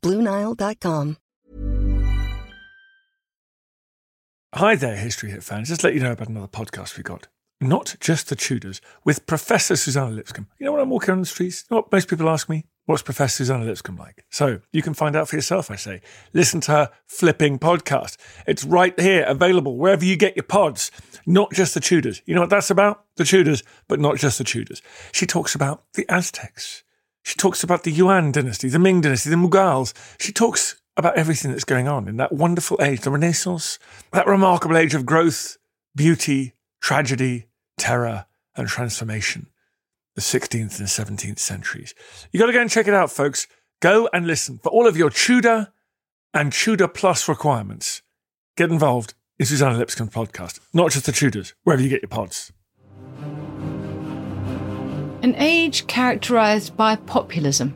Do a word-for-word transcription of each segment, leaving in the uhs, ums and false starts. Blue Nile dot com. Hi there, History Hit fans. Just to let you know about another podcast we got. Not Just the Tudors, with Professor Susanna Lipscomb. You know, when I'm walking on the streets, you know what most people ask me? What's Professor Susanna Lipscomb like? So you can find out for yourself, I say. Listen to her flipping podcast. It's right here, available wherever you get your pods. Not Just the Tudors. You know what that's about? The Tudors, but not just the Tudors. She talks about the Aztecs. She talks about the Yuan dynasty, the Ming dynasty, the Mughals. She talks about everything that's going on in that wonderful age, the Renaissance, that remarkable age of growth, beauty, tragedy, terror, and transformation. The sixteenth and seventeenth centuries. You got to go and check it out, folks. Go and listen for all of your Tudor and Tudor Plus requirements. Get involved in Susanna Lipscomb's podcast, Not Just the Tudors, wherever you get your pods. An age characterised by populism,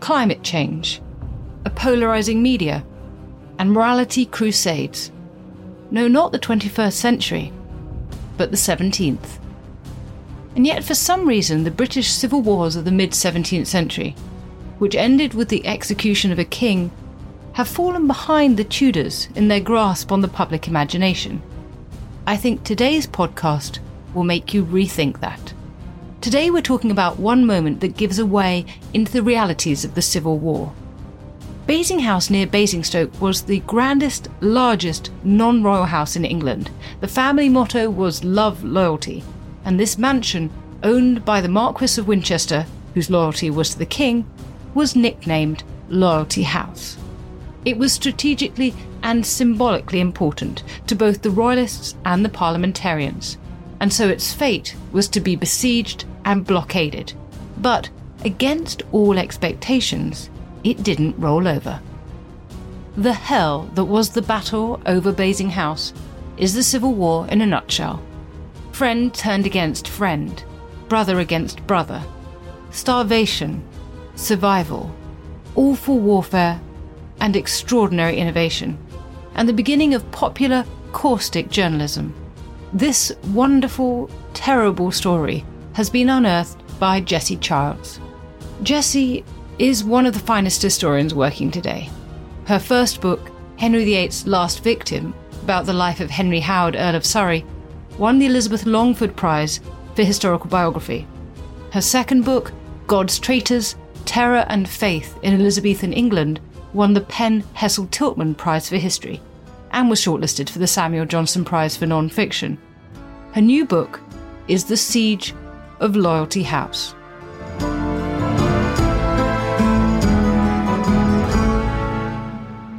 climate change, a polarising media, and morality crusades. No, not the twenty-first century, but the seventeenth. And yet, for some reason, the British civil wars of the mid-seventeenth century, which ended with the execution of a king, have fallen behind the Tudors in their grasp on the public imagination. I think today's podcast will make you rethink that. Today we're talking about one moment that gives a way into the realities of the Civil War. Basing House near Basingstoke was the grandest, largest non-royal house in England. The family motto was Love, Loyalty. And this mansion, owned by the Marquess of Winchester, whose loyalty was to the king, was nicknamed Loyalty House. It was strategically and symbolically important to both the royalists and the parliamentarians, and so its fate was to be besieged and blockaded. But against all expectations, it didn't roll over. The hell that was the battle over Basing House is the Civil War in a nutshell. Friend turned against friend, brother against brother, starvation, survival, awful warfare, and extraordinary innovation, and the beginning of popular, caustic journalism. This wonderful, terrible story has been unearthed by Jessie Childs. Jessie is one of the finest historians working today. Her first book, Henry the Eighth's Last Victim, about the life of Henry Howard, Earl of Surrey, won the Elizabeth Longford Prize for Historical Biography. Her second book, God's Traitors, Terror and Faith in Elizabethan England, won the Penn Hessel Tiltman Prize for History and was shortlisted for the Samuel Johnson Prize for Non-Fiction. Her new book is The Siege of Loyalty House.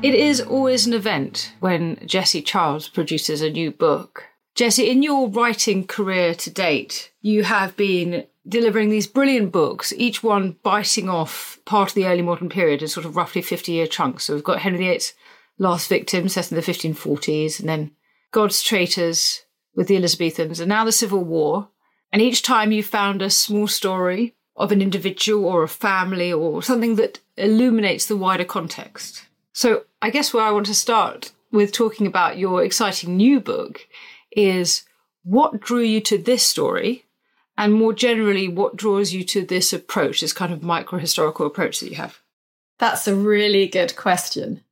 It is always an event when Jessie Childs produces a new book. Jessie, in your writing career to date, you have been delivering these brilliant books, each one biting off part of the early modern period in sort of roughly fifty-year chunks. So we've got Henry the Eighth's Last Victim, set in the fifteen forties, and then God's Traitors with the Elizabethans, and now the Civil War. And each time you found a small story of an individual or a family or something that illuminates the wider context. So I guess where I want to start with talking about your exciting new book is what drew you to this story, and more generally, what draws you to this approach, this kind of micro-historical approach that you have? That's a really good question.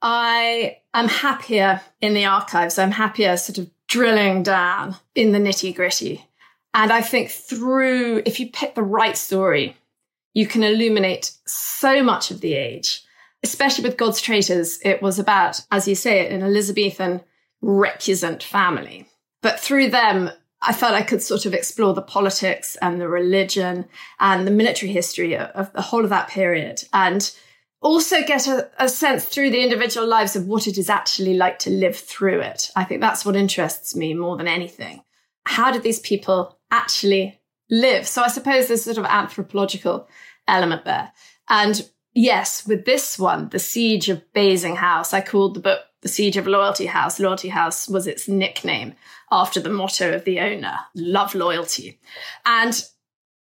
I am happier in the archives. I'm happier sort of drilling down in the nitty-gritty. And I think through, if you pick the right story, you can illuminate so much of the age especially with God's Traitors, it was about, as you say, an Elizabethan recusant family. But through them, I felt I could sort of explore the politics and the religion and the military history of the whole of that period, and also get a, a sense through the individual lives of what it is actually like to live through it. I think that's what interests me more than anything. How did these people actually live? So I suppose there's sort of anthropological element there. And yes, with this one, The Siege of Basing House, I called the book The Siege of Loyalty House. Loyalty House was its nickname after the motto of the owner, love loyalty. And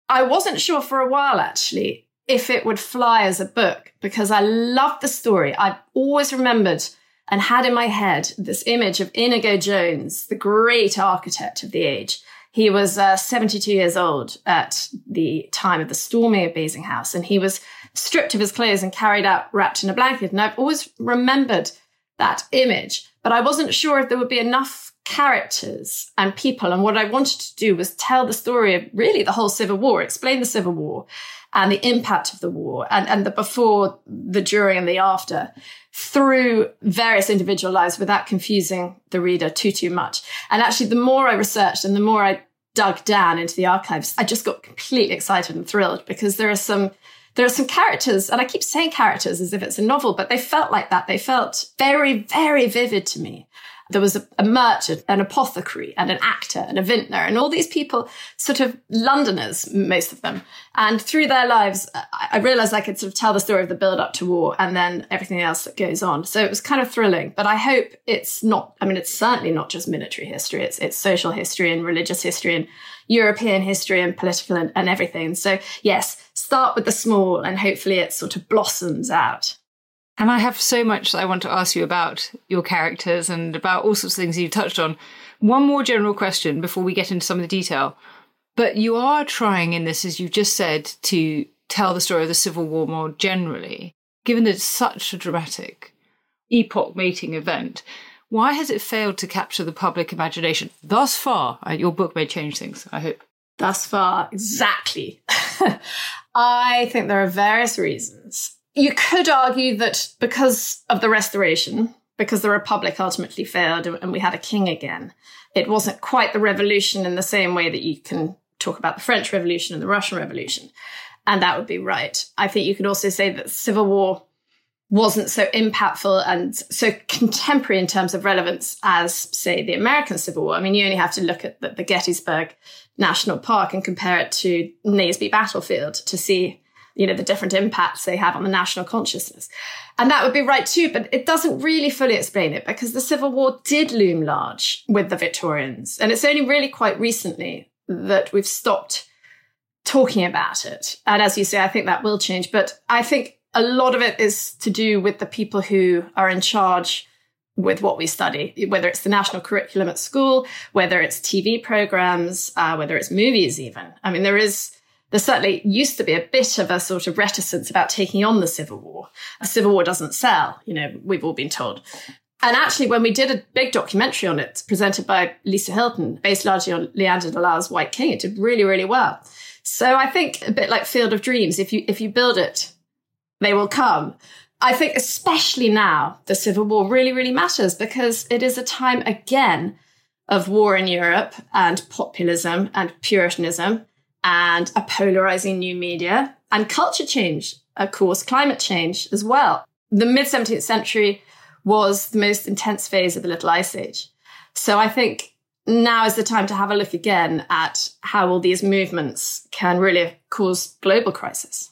I wasn't sure for a while, actually, if it would fly as a book, because I loved the story. I've always remembered and had in my head this image of Inigo Jones, the great architect of the age. He was uh, seventy-two years old at the time of the storming of Basing House, and he was stripped of his clothes and carried out wrapped in a blanket. And I've always remembered that image, but I wasn't sure if there would be enough characters and people. And what I wanted to do was tell the story of really the whole Civil War, explain the Civil War and the impact of the war and, and the before, the during and the after through various individual lives without confusing the reader too, too much. And actually, the more I researched and the more I dug down into the archives, I just got completely excited and thrilled because there are some There are some characters, and I keep saying characters as if it's a novel, but they felt like that. They felt very, very vivid to me. There was a, a merchant, an apothecary, and an actor, and a vintner, and all these people, sort of Londoners, most of them. And through their lives, I, I realised I could sort of tell the story of the build-up to war and then everything else that goes on. So it was kind of thrilling. But I hope it's not, I mean, it's certainly not just military history. It's it's social history and religious history and European history and political and, and everything. So yes, start with the small and hopefully it sort of blossoms out. And I have so much that I want to ask you about your characters and about all sorts of things you've touched on. One more general question before we get into some of the detail. But you are trying in this, as you've just said, to tell the story of the Civil War more generally, given that it's such a dramatic, epoch-making event. Why has it failed to capture the public imagination thus far? Your book may change things, I hope. Thus far, exactly. I think there are various reasons. You could argue that because of the Restoration, because the Republic ultimately failed and we had a king again, it wasn't quite the revolution in the same way that you can talk about the French Revolution and the Russian Revolution. And that would be right. I think you could also say that the Civil War wasn't so impactful and so contemporary in terms of relevance as, say, the American Civil War. I mean, you only have to look at the, the Gettysburg National Park and compare it to Naseby Battlefield to see, you know, the different impacts they have on the national consciousness. And that would be right too, but it doesn't really fully explain it because the Civil War did loom large with the Victorians. And it's only really quite recently that we've stopped talking about it. And as you say, I think that will change. But I think a lot of it is to do with the people who are in charge with what we study, whether it's the national curriculum at school, whether it's T V programs, uh, whether it's movies even. I mean, there is, there certainly used to be a bit of a sort of reticence about taking on the Civil War. The Civil War doesn't sell, you know, we've all been told. And actually, when we did a big documentary on it, presented by Lisa Hilton, based largely on Leander Delisle's White King, it did really, really well. So I think a bit like Field of Dreams, if you if you build it, they will come. I think especially now, the Civil War really, really matters because it is a time, again, of war in Europe and populism and Puritanism and a polarising new media and culture change, of course, climate change as well. The mid-seventeenth century was the most intense phase of the Little Ice Age. So I think now is the time to have a look again at how all these movements can really cause global crisis.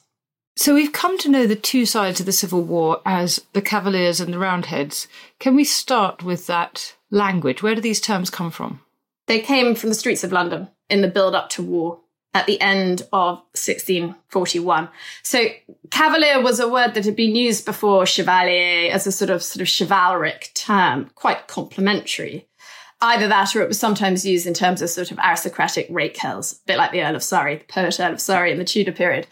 So we've come to know the two sides of the Civil War as the Cavaliers and the Roundheads. Can we start with that language? Where do these terms come from? They came from the streets of London in the build-up to war at the end of sixteen forty-one. So Cavalier was a word that had been used before Chevalier as a sort of sort of chivalric term, quite complimentary. Either that or it was sometimes used in terms of sort of aristocratic rake hells, a bit like the Earl of Surrey, the poet Earl of Surrey in the Tudor period.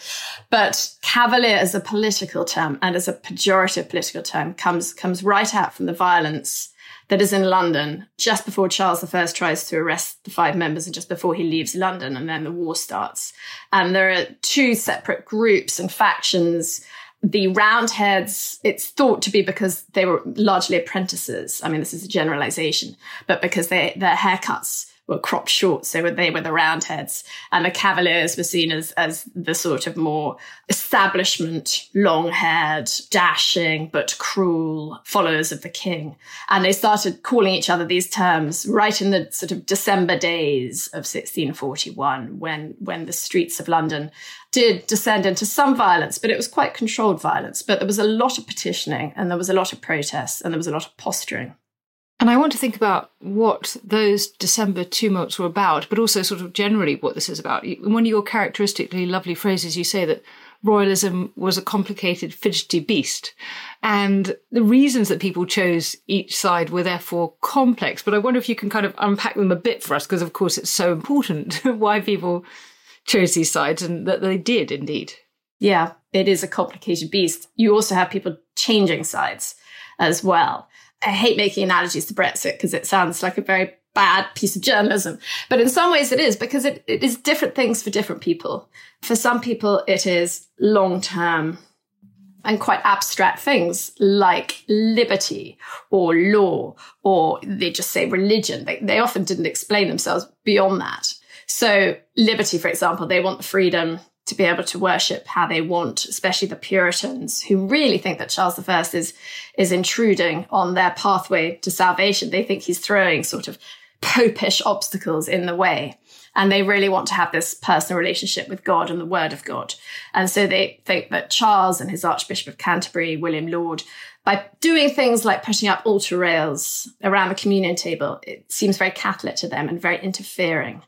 But cavalier as a political term and as a pejorative political term comes, comes right out from the violence that is in London just before Charles the First tries to arrest the five members and just before he leaves London and then the war starts. And there are two separate groups and factions the Roundheads, it's thought to be because they were largely apprentices. I mean, this is a generalisation, but because they, their haircuts were cropped short, so they were the Roundheads. And the Cavaliers were seen as, as the sort of more establishment, long-haired, dashing but cruel followers of the king. And they started calling each other these terms right in the sort of December days of sixteen forty-one, when, when the streets of London did descend into some violence, but it was quite controlled violence. But there was a lot of petitioning, and there was a lot of protests, and there was a lot of posturing. And I want to think about what those December tumults were about, but also sort of generally what this is about. One of your characteristically lovely phrases, you say that royalism was a complicated, fidgety beast. And the reasons that people chose each side were therefore complex. But I wonder if you can kind of unpack them a bit for us, because, of course, it's so important why people chose these sides, and that they did indeed. Yeah, it is a complicated beast. You also have people changing sides as well. I hate making analogies to Brexit because it sounds like a very bad piece of journalism. But in some ways it is, because it, it is different things for different people. For some people, it is long-term and quite abstract things like liberty or law, or they just say religion. They, they often didn't explain themselves beyond that. So liberty, for example, they want the freedom to be able to worship how they want, especially the Puritans, who really think that Charles the First is, is intruding on their pathway to salvation. They think he's throwing sort of popish obstacles in the way. And they really want to have this personal relationship with God and the Word of God. And so they think that Charles and his Archbishop of Canterbury, William Laud, by doing things like putting up altar rails around the communion table, it seems very Catholic to them and very interfering.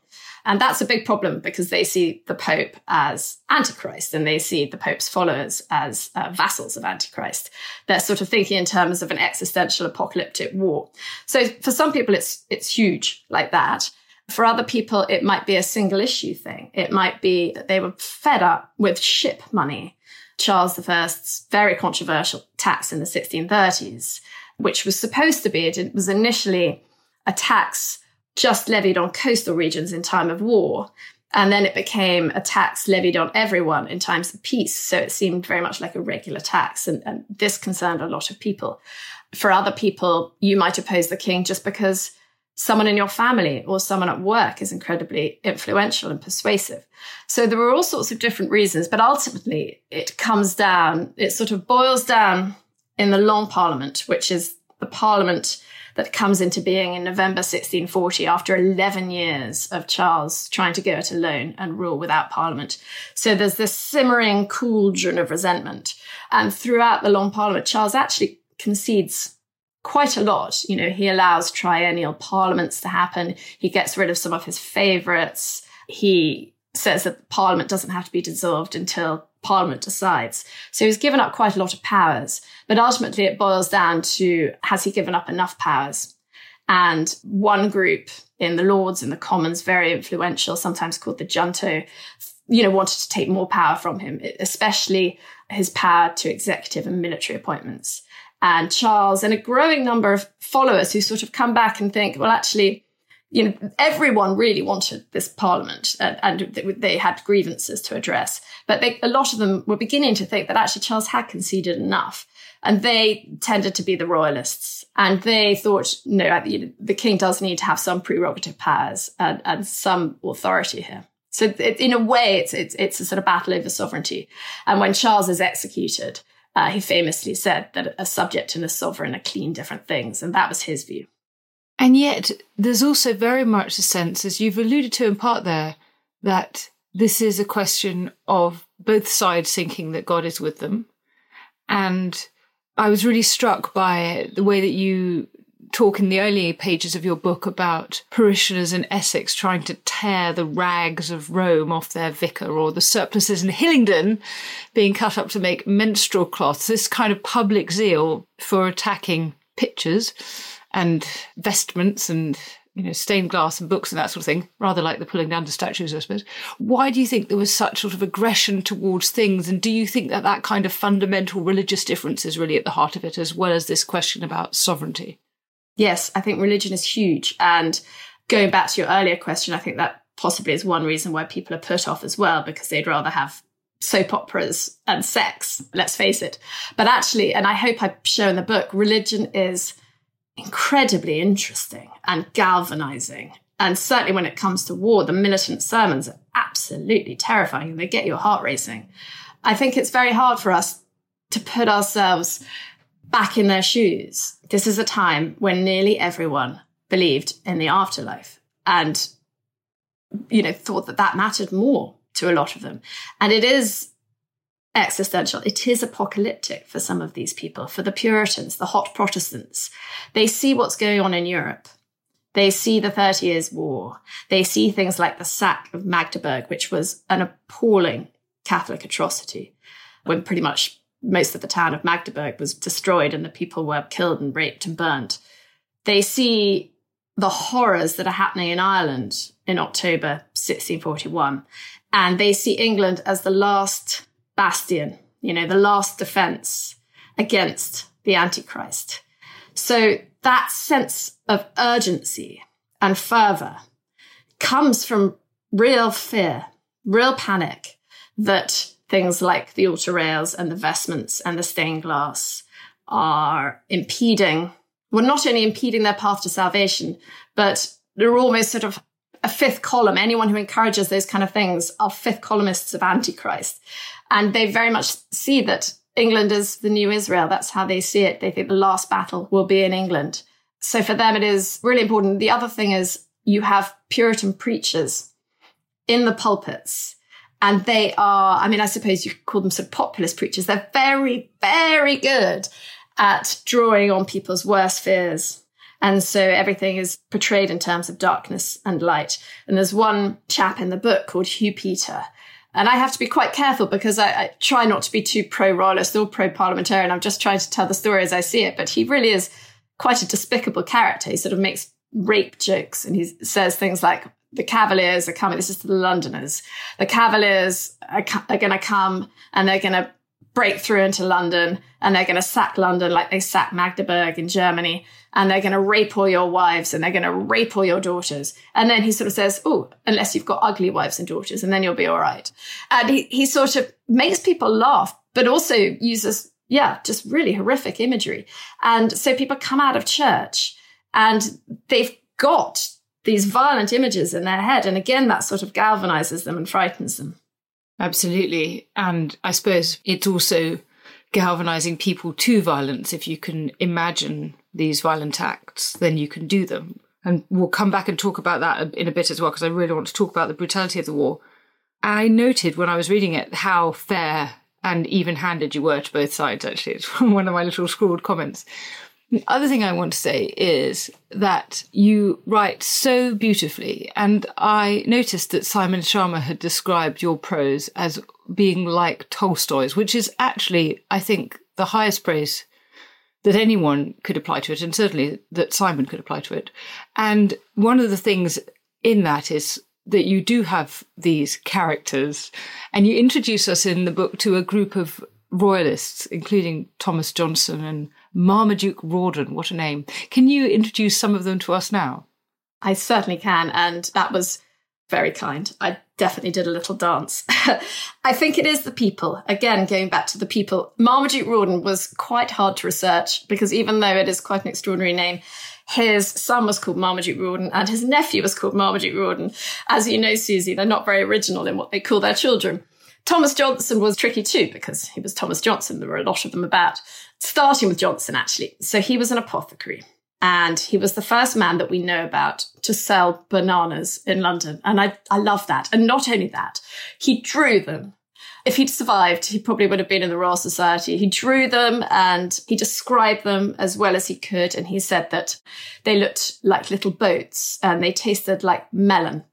And that's a big problem, because they see the Pope as Antichrist, and they see the Pope's followers as uh, vassals of Antichrist. They're sort of thinking in terms of an existential apocalyptic war. So for some people, it's it's huge like that. For other people, it might be a single issue thing. It might be that they were fed up with ship money. Charles the First's very controversial tax in the sixteen thirties, which was supposed to be, it was initially a tax just levied on coastal regions in time of war. And then it became a tax levied on everyone in times of peace. So it seemed very much like a regular tax. And, and this concerned a lot of people. For other people, you might oppose the king just because someone in your family or someone at work is incredibly influential and persuasive. So there were all sorts of different reasons. But ultimately, it comes down, it sort of boils down in the Long Parliament, which is the parliament that comes into being in November sixteen forty, after eleven years of Charles trying to go it alone and rule without Parliament. So there's this simmering cauldron of resentment. And throughout the Long Parliament, Charles actually concedes quite a lot. You know, he allows triennial parliaments to happen. He gets rid of some of his favourites. He says that the Parliament doesn't have to be dissolved until Parliament decides. So he's given up quite a lot of powers, but ultimately it boils down to, has he given up enough powers? And one group in the Lords and the Commons, very influential, sometimes called the Junto, you know, wanted to take more power from him, especially his power to executive and military appointments. And Charles and a growing number of followers who sort of come back and think, well, actually, you know, everyone really wanted this parliament, and, and they had grievances to address. But they, a lot of them were beginning to think that actually Charles had conceded enough. And they tended to be the royalists. And they thought, no, you know, the king does need to have some prerogative powers and, and some authority here. So it, in a way, it's, it's, it's a sort of battle over sovereignty. And when Charles is executed, uh, he famously said that a subject and a sovereign are clean different things. And that was his view. And yet there's also very much a sense, as you've alluded to in part there, that this is a question of both sides thinking that God is with them. And I was really struck by the way that you talk in the early pages of your book about parishioners in Essex trying to tear the rags of Rome off their vicar, or the surplices in Hillingdon being cut up to make menstrual cloths, this kind of public zeal for attacking pictures and vestments and, you know, stained glass and books and that sort of thing, rather like the pulling down to statues, I suppose. Why do you think there was such sort of aggression towards things? And do you think that that kind of fundamental religious difference is really at the heart of it, as well as this question about sovereignty? Yes, I think religion is huge. And going back to your earlier question, I think that possibly is one reason why people are put off as well, because they'd rather have soap operas and sex, let's face it. But actually, and I hope I show in the book, religion is incredibly interesting and galvanizing. And certainly when it comes to war, the militant sermons are absolutely terrifying and they get your heart racing. I think it's very hard for us to put ourselves back in their shoes. This is a time when nearly everyone believed in the afterlife and, you know, thought that that mattered more to a lot of them. And it is existential. It is apocalyptic for some of these people, for the Puritans, the hot Protestants. They see what's going on in Europe. They see the Thirty Years' War. They see things like the sack of Magdeburg, which was an appalling Catholic atrocity, when pretty much most of the town of Magdeburg was destroyed and the people were killed and raped and burnt. They see the horrors that are happening in Ireland in October sixteen forty-one. And they see England as the last bastion, you know, the last defence against the Antichrist. So that sense of urgency and fervour comes from real fear, real panic that things like the altar rails and the vestments and the stained glass are impeding, well, not only impeding their path to salvation, but they're almost sort of a fifth column. Anyone who encourages those kind of things are fifth columnists of Antichrist. And they very much see that England is the new Israel. That's how they see it. They think the last battle will be in England. So for them, it is really important. The other thing is you have Puritan preachers in the pulpits. And they are, I mean, I suppose you could call them sort of populist preachers. They're very, very good at drawing on people's worst fears. And so everything is portrayed in terms of darkness and light. And there's one chap in the book called Hugh Peter. And I have to be quite careful because I, I try not to be too pro-royalist or pro-parliamentarian. I'm just trying to tell the story as I see it. But he really is quite a despicable character. He sort of makes rape jokes and he says things like, the Cavaliers are coming. This is to the Londoners. The Cavaliers are, are going to come and they're going to break through into London and they're going to sack London like they sacked Magdeburg in Germany and they're going to rape all your wives and they're going to rape all your daughters. And then he sort of says, oh, unless you've got ugly wives and daughters and then you'll be all right. And he, he sort of makes people laugh, but also uses, yeah, just really horrific imagery. And so people come out of church and they've got these violent images in their head. And again, that sort of galvanizes them and frightens them. Absolutely. And I suppose it's also galvanizing people to violence. If you can imagine these violent acts, then you can do them. And we'll come back and talk about that in a bit as well, because I really want to talk about the brutality of the war. I noted when I was reading it how fair and even-handed you were to both sides, actually. It's one of my little scrawled comments. The other thing I want to say is that you write so beautifully, and I noticed that Simon Sharma had described your prose as being like Tolstoy's, which is actually, I think, the highest praise that anyone could apply to it, and certainly that Simon could apply to it. And one of the things in that is that you do have these characters, and you introduce us in the book to a group of royalists, including Thomas Johnson and Marmaduke Rawdon. What a name. Can you introduce some of them to us now? I certainly can, and that was very kind. I definitely did a little dance. I think it is the people. Again, going back to the people. Marmaduke Rawdon was quite hard to research because even though it is quite an extraordinary name, his son was called Marmaduke Rawdon and his nephew was called Marmaduke Rawdon. As you know, Susie, they're not very original in what they call their children. Thomas Johnson was tricky too because he was Thomas Johnson. There were a lot of them about, starting with Johnson, actually. So he was an apothecary and he was the first man that we know about to sell bananas in London. And I, I love that. And not only that, he drew them. If he'd survived, he probably would have been in the Royal Society. He drew them and he described them as well as he could. And he said that they looked like little boats and they tasted like melon.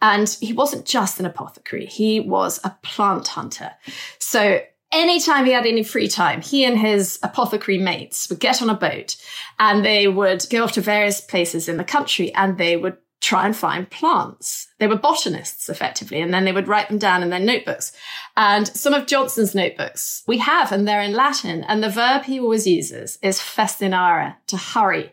And he wasn't just an apothecary. He was a plant hunter. So anytime he had any free time, he and his apothecary mates would get on a boat and they would go off to various places in the country and they would try and find plants. They were botanists, effectively, and then they would write them down in their notebooks. And some of Johnson's notebooks we have, and they're in Latin, and the verb he always uses is festinare, to hurry.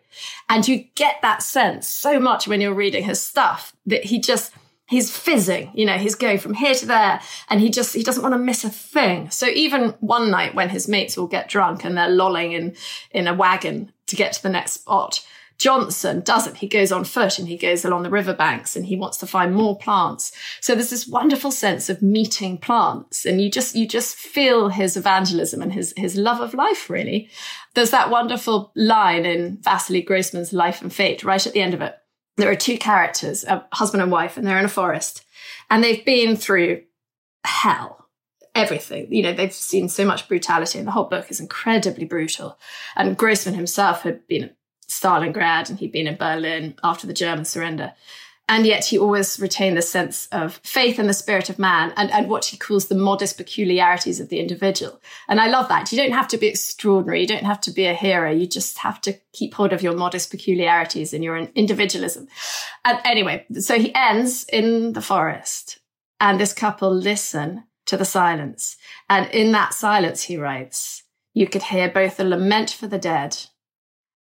And you get that sense so much when you're reading his stuff that he just... he's fizzing, you know, he's going from here to there, and he just, he doesn't want to miss a thing. So even one night when his mates all get drunk and they're lolling in, in a wagon to get to the next spot, Johnson doesn't. He goes on foot and he goes along the riverbanks and he wants to find more plants. So there's this wonderful sense of meeting plants, and you just, you just feel his evangelism and his, his love of life, really. There's that wonderful line in Vasily Grossman's Life and Fate, right at the end of it. There are two characters, a husband and wife, and they're in a forest, and they've been through hell, everything. You know, they've seen so much brutality, and the whole book is incredibly brutal. And Grossman himself had been at Stalingrad, and he'd been in Berlin after the German surrender. And yet he always retained this sense of faith in the spirit of man, and, and what he calls the modest peculiarities of the individual. And I love that. You don't have to be extraordinary. You don't have to be a hero. You just have to keep hold of your modest peculiarities and your individualism. And anyway, so he ends in the forest, and this couple listen to the silence. And in that silence, he writes, you could hear both the lament for the dead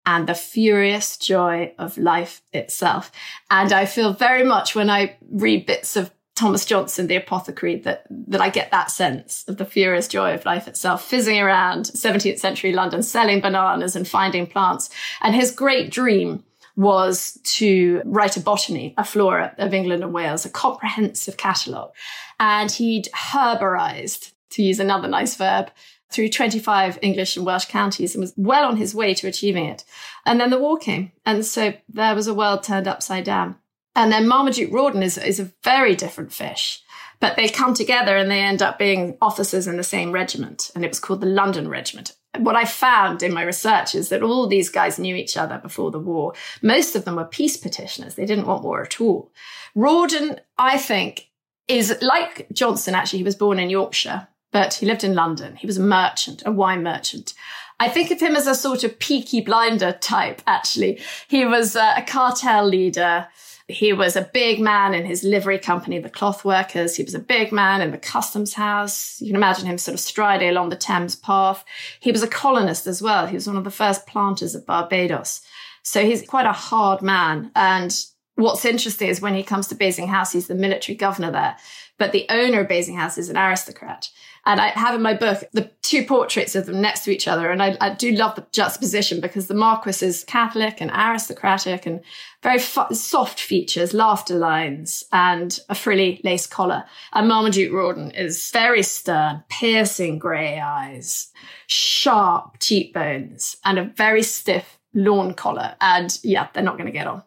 and the furious joy of life itself. And I feel very much when I read bits of Thomas Johnson, the apothecary, that, that I get that sense of the furious joy of life itself, fizzing around seventeenth century London, selling bananas and finding plants. And his great dream was to write a botany, a flora of England and Wales, a comprehensive catalogue. And he'd herborized, to use another nice verb, through twenty-five English and Welsh counties, and was well on his way to achieving it. And then the war came. And so there was a world turned upside down. And then Marmaduke Rawdon is, is a very different fish, but they come together and they end up being officers in the same regiment. And it was called the London Regiment. What I found in my research is that all these guys knew each other before the war. Most of them were peace petitioners. They didn't want war at all. Rawdon, I think, is like Johnson, actually. He was born in Yorkshire, but he lived in London. He was a merchant, a wine merchant. I think of him as a sort of Peaky Blinder type, actually. He was a cartel leader. He was a big man in his livery company, the Cloth Workers. He was a big man in the Customs House. You can imagine him sort of striding along the Thames path. He was a colonist as well. He was one of the first planters of Barbados. So he's quite a hard man. And what's interesting is when he comes to Basing House, he's the military governor there. But the owner of Basing House is an aristocrat. And I have in my book the two portraits of them next to each other. And I, I do love the juxtaposition, because the Marquess is Catholic and aristocratic and very fu- soft features, laughter lines, and a frilly lace collar. And Marmaduke Rawdon is very stern, piercing grey eyes, sharp cheekbones, and a very stiff lawn collar. And yeah, they're not going to get on.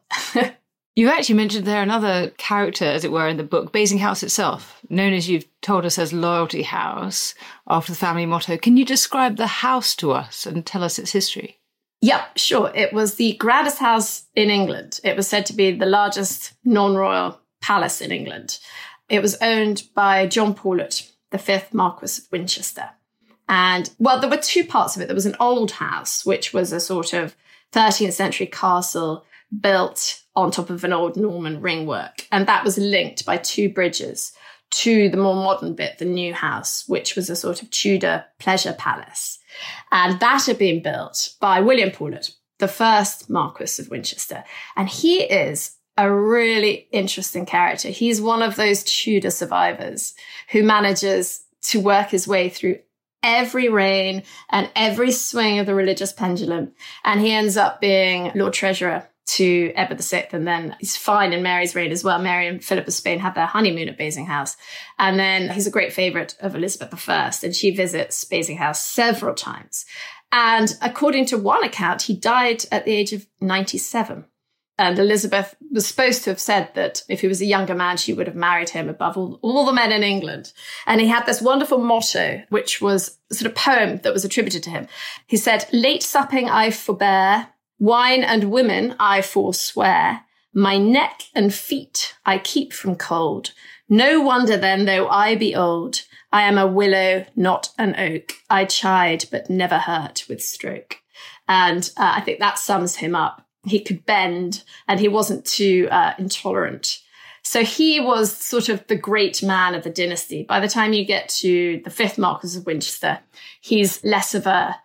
You actually mentioned there another character, as it were, in the book, Basing House itself, known, as you've told us, as Loyalty House, after the family motto. Can you describe the house to us and tell us its history? Yep, sure. It was the grandest house in England. It was said to be the largest non-royal palace in England. It was owned by John Paulet, the fifth Marquess of Winchester. And, well, there were two parts of it. There was an old house, which was a sort of thirteenth century castle built on top of an old Norman ringwork. And that was linked by two bridges to the more modern bit, the new house, which was a sort of Tudor pleasure palace. And that had been built by William Paulet, the first Marquess of Winchester. And he is a really interesting character. He's one of those Tudor survivors who manages to work his way through every reign and every swing of the religious pendulum. And he ends up being Lord Treasurer to Edward the Sixth, and then he's fine in Mary's reign as well. Mary and Philip of Spain have their honeymoon at Basing House. And then he's a great favourite of Elizabeth the First, and she visits Basing House several times. And according to one account, he died at the age of ninety-seven. And Elizabeth was supposed to have said that if he was a younger man, she would have married him above all, all the men in England. And he had this wonderful motto, which was sort of poem that was attributed to him. He said, "Late supping I forbear, wine and women I forswear, my neck and feet I keep from cold. No wonder then, though I be old, I am a willow, not an oak. I chide, but never hurt with stroke." And uh, I think that sums him up. He could bend, and he wasn't too uh, intolerant. So he was sort of the great man of the dynasty. By the time you get to the fifth Marquess of Winchester, he's less of a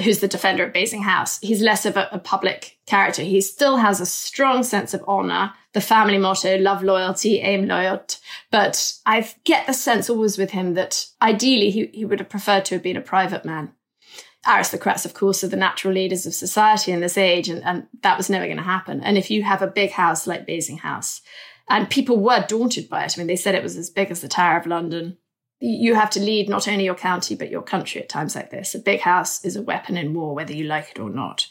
who's the defender of Basing House, he's less of a, a public character. He still has a strong sense of honour, the family motto, love loyalty, aim loyalty. But I get the sense always with him that ideally he, he would have preferred to have been a private man. Aristocrats, of course, are the natural leaders of society in this age, and, and that was never going to happen. And if you have a big house like Basing House, and people were daunted by it. I mean, they said it was as big as the Tower of London. You have to lead not only your county, but your country at times like this. A big house is a weapon in war, whether you like it or not.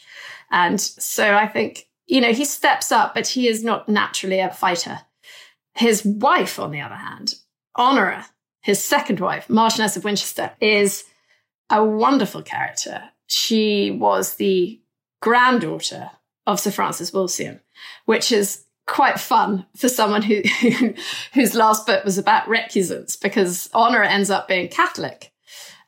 And so I think, you know, he steps up, but he is not naturally a fighter. His wife, on the other hand, Honora, his second wife, Marchioness of Winchester, is a wonderful character. She was the granddaughter of Sir Francis Walsingham, which is quite fun for someone who, who whose last book was about recusants, because Honora ends up being Catholic.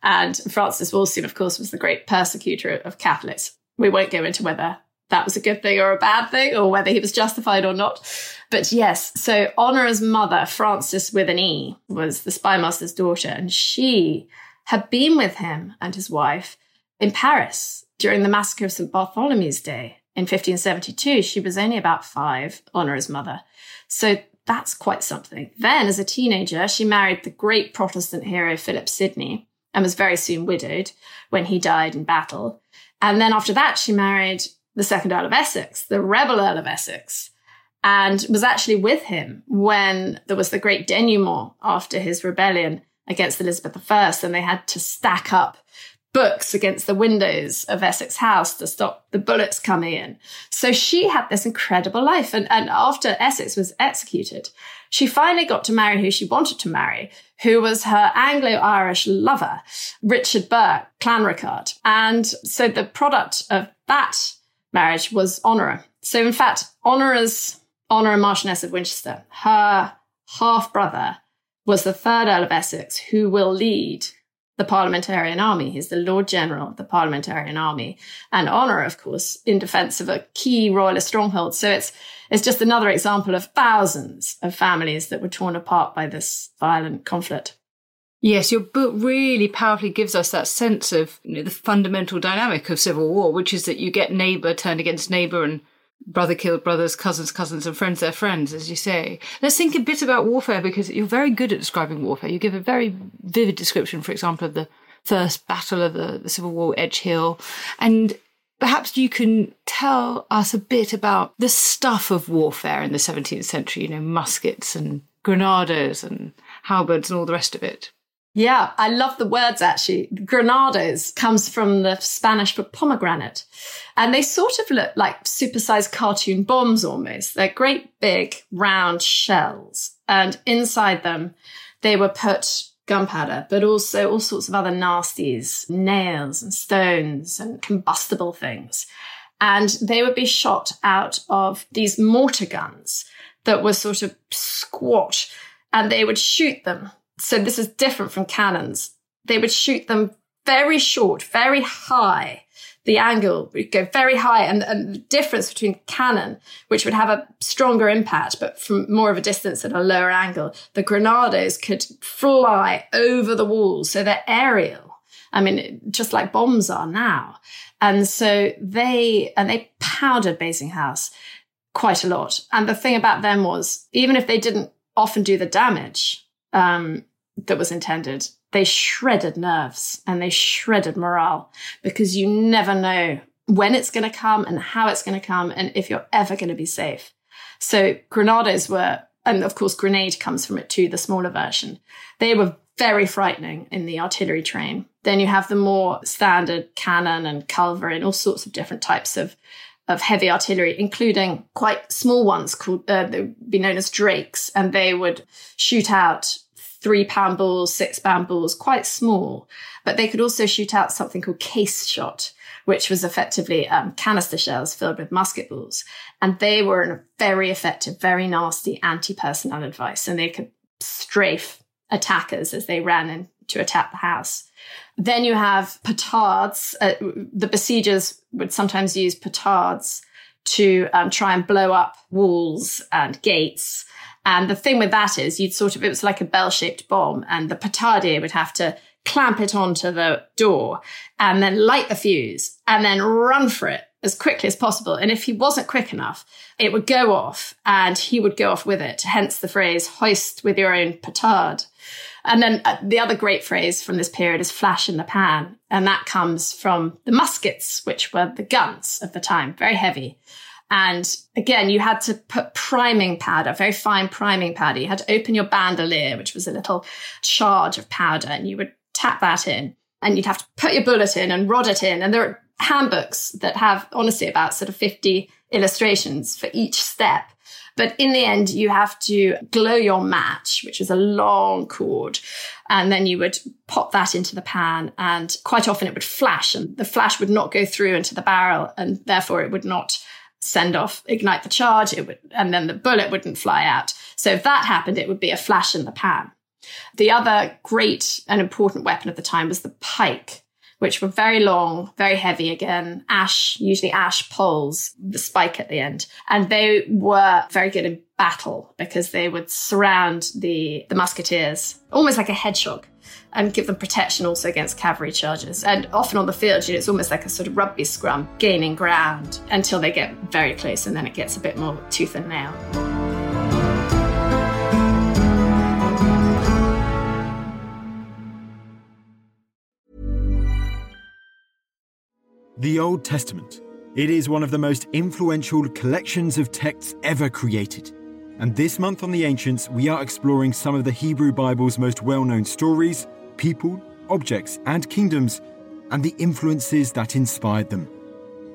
And Francis Walsingham, of course, was the great persecutor of Catholics. We won't go into whether that was a good thing or a bad thing, or whether he was justified or not. But yes, so Honora's mother, Frances with an E, was the spymaster's daughter, and she had been with him and his wife in Paris during the massacre of Saint Bartholomew's Day in fifteen seventy-two. She was only about five, Honora's mother. So that's quite something. Then, as a teenager, she married the great Protestant hero Philip Sidney and was very soon widowed when he died in battle. And then after that, she married the second Earl of Essex, the rebel Earl of Essex, and was actually with him when there was the great denouement after his rebellion against Elizabeth the First, and they had to stack up books against the windows of Essex House to stop the bullets coming in. So she had this incredible life. And, and after Essex was executed, she finally got to marry who she wanted to marry, who was her Anglo-Irish lover, Richard Burke, Clanrickard. And so the product of that marriage was Honora. So in fact, Honora's, Honora Marchioness of Winchester, her half-brother, was the third Earl of Essex, who will lead the Parliamentarian Army. He's the Lord General of the Parliamentarian Army. And Honora, of course, in defence of a key royalist stronghold. So it's it's just another example of thousands of families that were torn apart by this violent conflict. Yes, your book really powerfully gives us that sense of, you know, the fundamental dynamic of civil war, which is that you get neighbour turned against neighbour, and brother killed brothers, cousins, cousins, and friends, their friends, as you say. Let's think a bit about warfare, because you're very good at describing warfare. You give a very vivid description, for example, of the first battle of the, the Civil War, Edge Hill. And perhaps you can tell us a bit about the stuff of warfare in the seventeenth century, you know, muskets and grenados and halberds and all the rest of it. Yeah, I love the words, actually. Grenados comes from the Spanish for pomegranate. And they sort of look like supersized cartoon bombs almost. They're great big round shells. And inside them, they were put gunpowder, but also all sorts of other nasties, nails and stones and combustible things. And they would be shot out of these mortar guns that were sort of squat, and they would shoot them. So this is different from cannons. They would shoot them very short, very high. The angle would go very high. And, and the difference between cannon, which would have a stronger impact, but from more of a distance at a lower angle, the grenados could fly over the walls. So they're aerial. I mean, just like bombs are now. And so they, and they powdered Basing House quite a lot. And the thing about them was, even if they didn't often do the damage um, that was intended, they shredded nerves and they shredded morale, because you never know when it's going to come and how it's going to come and if you're ever going to be safe. So grenados were, and of course grenade comes from it too, the smaller version. They were very frightening in the artillery train. Then you have the more standard cannon and culverin and all sorts of different types of of heavy artillery, including quite small ones called, uh, they would be known as drakes, and they would shoot out three pound balls, six pound balls, quite small. But they could also shoot out something called case shot, which was effectively um, canister shells filled with musket balls. And they were a very effective, very nasty anti-personnel device, and they could strafe attackers as they ran in to attack the house. Then you have petards. Uh, the besiegers would sometimes use petards to um, try and blow up walls and gates. And the thing with that is you'd sort of, it was like a bell-shaped bomb, and the petardier would have to clamp it onto the door and then light the fuse and then run for it as quickly as possible. And if he wasn't quick enough, it would go off and he would go off with it, hence the phrase, hoist with your own petard. And then uh, the other great phrase from this period is flash in the pan. And that comes from the muskets, which were the guns of the time, very heavy. And again, you had to put priming powder, very fine priming powder. You had to open your bandolier, which was a little charge of powder, and you would tap that in. And you'd have to put your bullet in and rod it in. And there are handbooks that have, honestly, about sort of fifty illustrations for each step. But in the end, you have to glow your match, which is a long cord, and then you would pop that into the pan, and quite often it would flash, and the flash would not go through into the barrel, and therefore it would not send off, ignite the charge, it would, and then the bullet wouldn't fly out. So if that happened, it would be a flash in the pan. The other great and important weapon of the time was the pike, which were very long, very heavy again, ash, usually ash poles, the spike at the end. And they were very good in battle because they would surround the, the musketeers, almost like a hedgehog, and give them protection also against cavalry charges. And often on the field, you know, it's almost like a sort of rugby scrum, gaining ground until they get very close, and then it gets a bit more tooth and nail. The Old Testament. It is one of the most influential collections of texts ever created. And this month on The Ancients, we are exploring some of the Hebrew Bible's most well-known stories, people, objects, and kingdoms, and the influences that inspired them.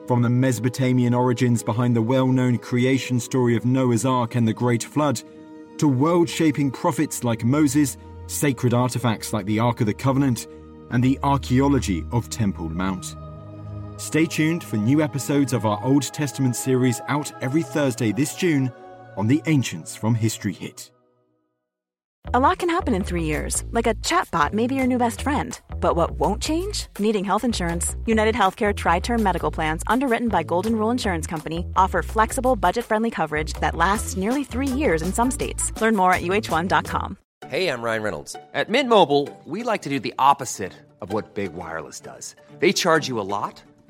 From the Mesopotamian origins behind the well-known creation story of Noah's Ark and the Great Flood, to world-shaping prophets like Moses, sacred artifacts like the Ark of the Covenant, and the archaeology of Temple Mount. Stay tuned for new episodes of our Old Testament series out every Thursday this June on The Ancients from History Hit. A lot can happen in three years, like a chatbot may be your new best friend. But what won't change? Needing health insurance. United Healthcare Tri-Term Medical Plans, underwritten by Golden Rule Insurance Company, offer flexible, budget-friendly coverage that lasts nearly three years in some states. Learn more at U H one dot com. Hey, I'm Ryan Reynolds. At Mint Mobile, we like to do the opposite of what Big Wireless does. They charge you a lot.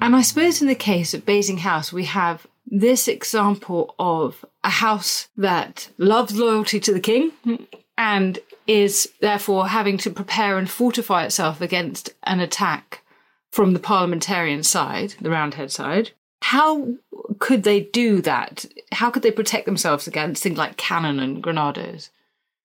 And I suppose in the case of Basing House, we have this example of a house that loves loyalty to the king and is therefore having to prepare and fortify itself against an attack from the parliamentarian side, the Roundhead side. How could they do that? How could they protect themselves against things like cannon and grenados?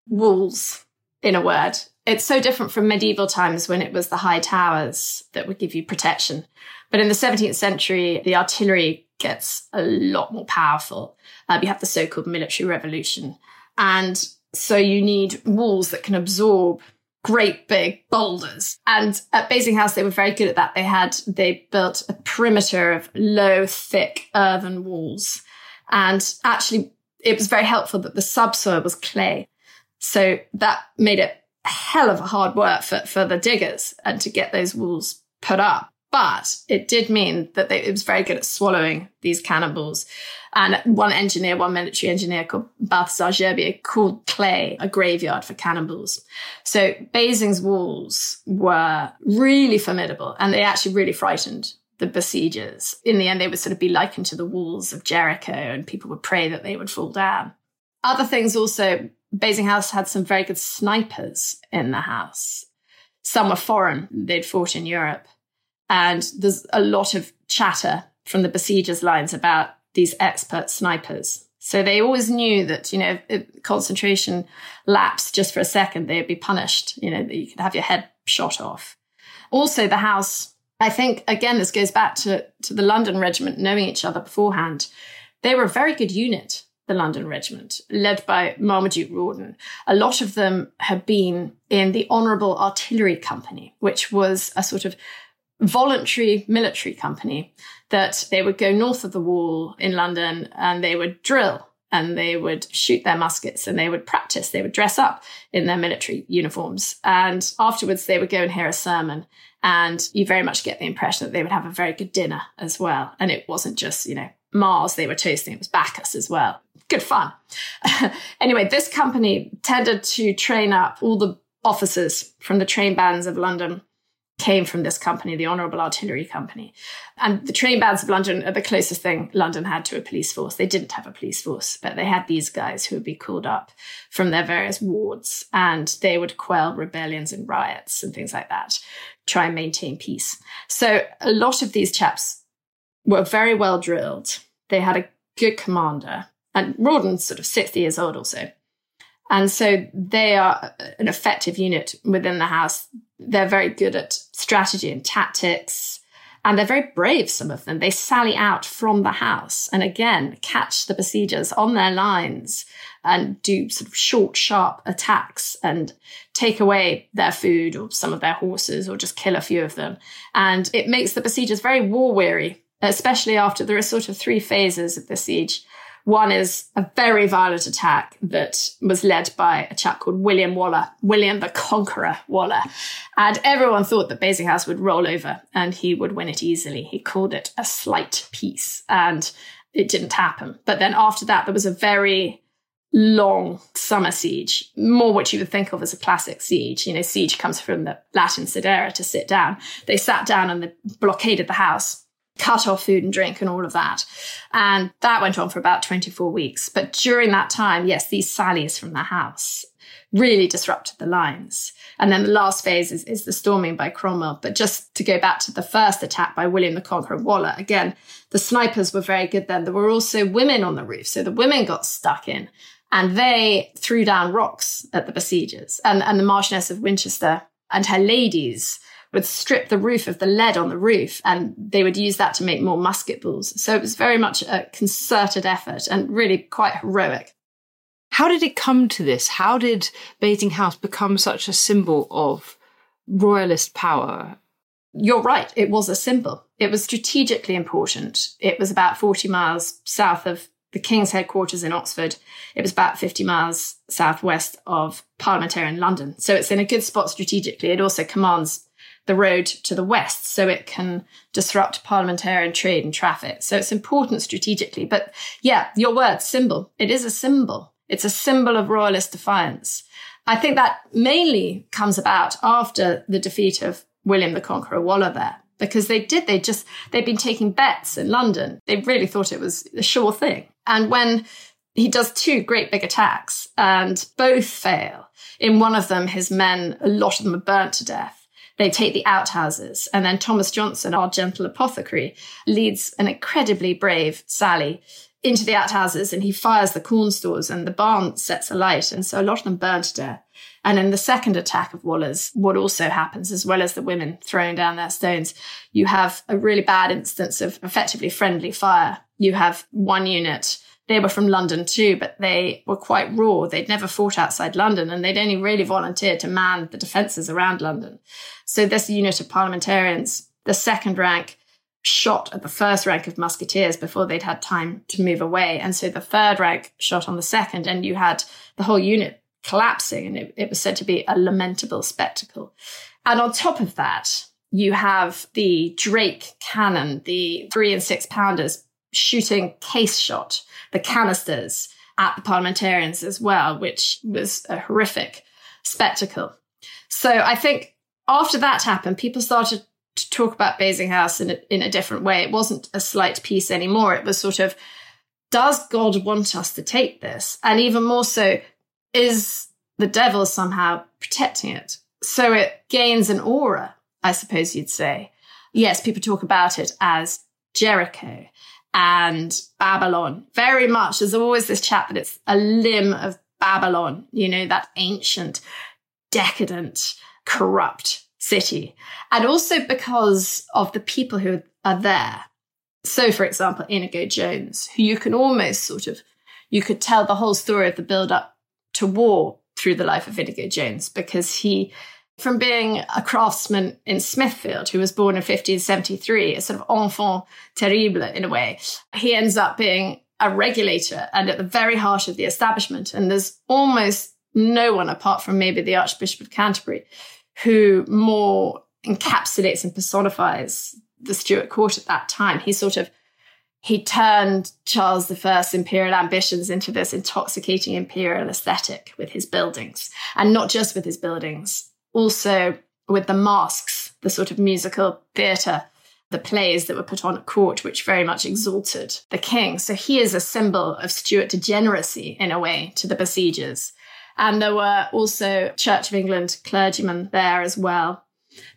Walls, in a word. It's so different from medieval times when it was the high towers that would give you protection. But in the seventeenth century, the artillery gets a lot more powerful. Uh, you have the so-called military revolution. And so you need walls that can absorb great big boulders. And at Basing House, they were very good at that. They had, they built a perimeter of low, thick earthen walls. And actually, it was very helpful that the subsoil was clay. So that made it a hell of a hard work for, for the diggers and to get those walls put up. But it did mean that they, it was very good at swallowing these cannonballs. And one engineer, one military engineer called Balthazar Gerbier called clay a graveyard for cannonballs. So Basing's walls were really formidable, and they actually really frightened the besiegers. In the end, they would sort of be likened to the walls of Jericho, and people would pray that they would fall down. Other things also, Basing House had some very good snipers in the house. Some were foreign. They'd fought in Europe. And there's a lot of chatter from the besiegers' lines about these expert snipers. So they always knew that, you know, if concentration lapsed just for a second, they'd be punished, you know, that you could have your head shot off. Also, the house, I think, again, this goes back to, to the London regiment knowing each other beforehand. They were a very good unit. the London Regiment, led by Marmaduke Rawdon. A lot of them had been in the Honourable Artillery Company, which was a sort of voluntary military company that they would go north of the wall in London and they would drill and they would shoot their muskets and they would practice. They would dress up in their military uniforms. And afterwards, they would go and hear a sermon. And you very much get the impression that they would have a very good dinner as well. And it wasn't just, you know, Mars they were toasting, it was Bacchus as well. Good fun. Anyway, this company tended to train up all the officers from the train bands of London. Came from this company, the Honourable Artillery Company. And the train bands of London are the closest thing London had to a police force. They didn't have a police force, but they had these guys who would be called up from their various wards, and they would quell rebellions and riots and things like that, try and maintain peace. So a lot of these chaps were very well drilled. They had a good commander, and Rawdon's sort of sixty years old or so. And so they are an effective unit within the house. They're very good at strategy and tactics, and they're very brave, some of them. They sally out from the house and, again, catch the besiegers on their lines and do sort of short, sharp attacks and take away their food or some of their horses or just kill a few of them. And it makes the besiegers very war-weary, especially after there are sort of three phases of the siege. One is a very violent attack that was led by a chap called William Waller, William the Conqueror Waller. And everyone thought that Basingstoke would roll over and he would win it easily. He called it a slight peace, and it didn't happen. But then after that, there was a very long summer siege, more what you would think of as a classic siege. You know, siege comes from the Latin sedere, to sit down. They sat down and they blockaded the house, cut off food and drink and all of that. And that went on for about twenty-four weeks. But during that time, yes, these sallies from the house really disrupted the lines. And then the last phase is, is the storming by Cromwell. But just to go back to the first attack by William the Conqueror Waller, again, the snipers were very good then. There were also women on the roof. So the women got stuck in and they threw down rocks at the besiegers. And, and the Marchioness of Winchester and her ladies would strip the roof of the lead on the roof, and they would use that to make more musket balls. So it was very much a concerted effort and really quite heroic. How did it come to this? How did Basing House become such a symbol of royalist power? You're right, it was a symbol. It was strategically important. It was about forty miles south of the King's headquarters in Oxford. It was about fifty miles southwest of Parliamentarian London. So it's in a good spot strategically. It also commands the road to the west, so it can disrupt parliamentarian trade and traffic. So it's important strategically. But yeah, your word, symbol. It is a symbol. It's a symbol of royalist defiance. I think that mainly comes about after the defeat of William the Conqueror Waller there, because they did, they just, they'd been taking bets in London. They really thought it was a sure thing. And when he does two great big attacks and both fail, in one of them, his men, a lot of them are burnt to death. They take the outhouses, and then Thomas Johnson, our gentle apothecary, leads an incredibly brave sally into the outhouses, and he fires the corn stores and the barn sets alight, and so a lot of them burn to death. And in the second attack of Waller's, what also happens, as well as the women throwing down their stones, you have a really bad instance of effectively friendly fire. You have one unit. They were from London too, but they were quite raw. They'd never fought outside London, and they'd only really volunteered to man the defences around London. So this unit of parliamentarians, the second rank, shot at the first rank of musketeers before they'd had time to move away. And so the third rank shot on the second, and you had the whole unit collapsing, and it, it was said to be a lamentable spectacle. And on top of that, you have the Drake cannon, the three and six pounders, shooting case shot, the canisters at the parliamentarians as well, which was a horrific spectacle. So I think after that happened, people started to talk about Basing House in a, in a different way. It wasn't a slight piece anymore. It was sort of, does God want us to take this? And even more so, is the devil somehow protecting it? So it gains an aura, I suppose you'd say. Yes, people talk about it as Jericho and Babylon. Very much, there's always this chat that it's a limb of Babylon, you know, that ancient, decadent, corrupt city. And also because of the people who are there. So, for example, Inigo Jones, who you can almost sort of you could tell the whole story of the build-up to war through the life of Inigo Jones, because he, from being a craftsman in Smithfield, who was born in fifteen seventy-three, a sort of enfant terrible in a way, he ends up being a regulator and at the very heart of the establishment. And there's almost no one, apart from maybe the Archbishop of Canterbury, who more encapsulates and personifies the Stuart court at that time. He sort of, he turned Charles the First's imperial ambitions into this intoxicating imperial aesthetic with his buildings. And not just with his buildings, also with the masques, the sort of musical theatre, the plays that were put on at court, which very much exalted the king. So he is a symbol of Stuart degeneracy, in a way, to the besiegers. And there were also Church of England clergymen there as well.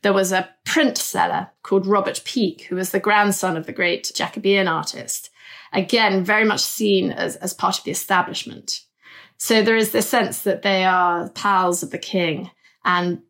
There was a print seller called Robert Peake, who was the grandson of the great Jacobean artist, again, very much seen as, as part of the establishment. So there is this sense that they are pals of the king, and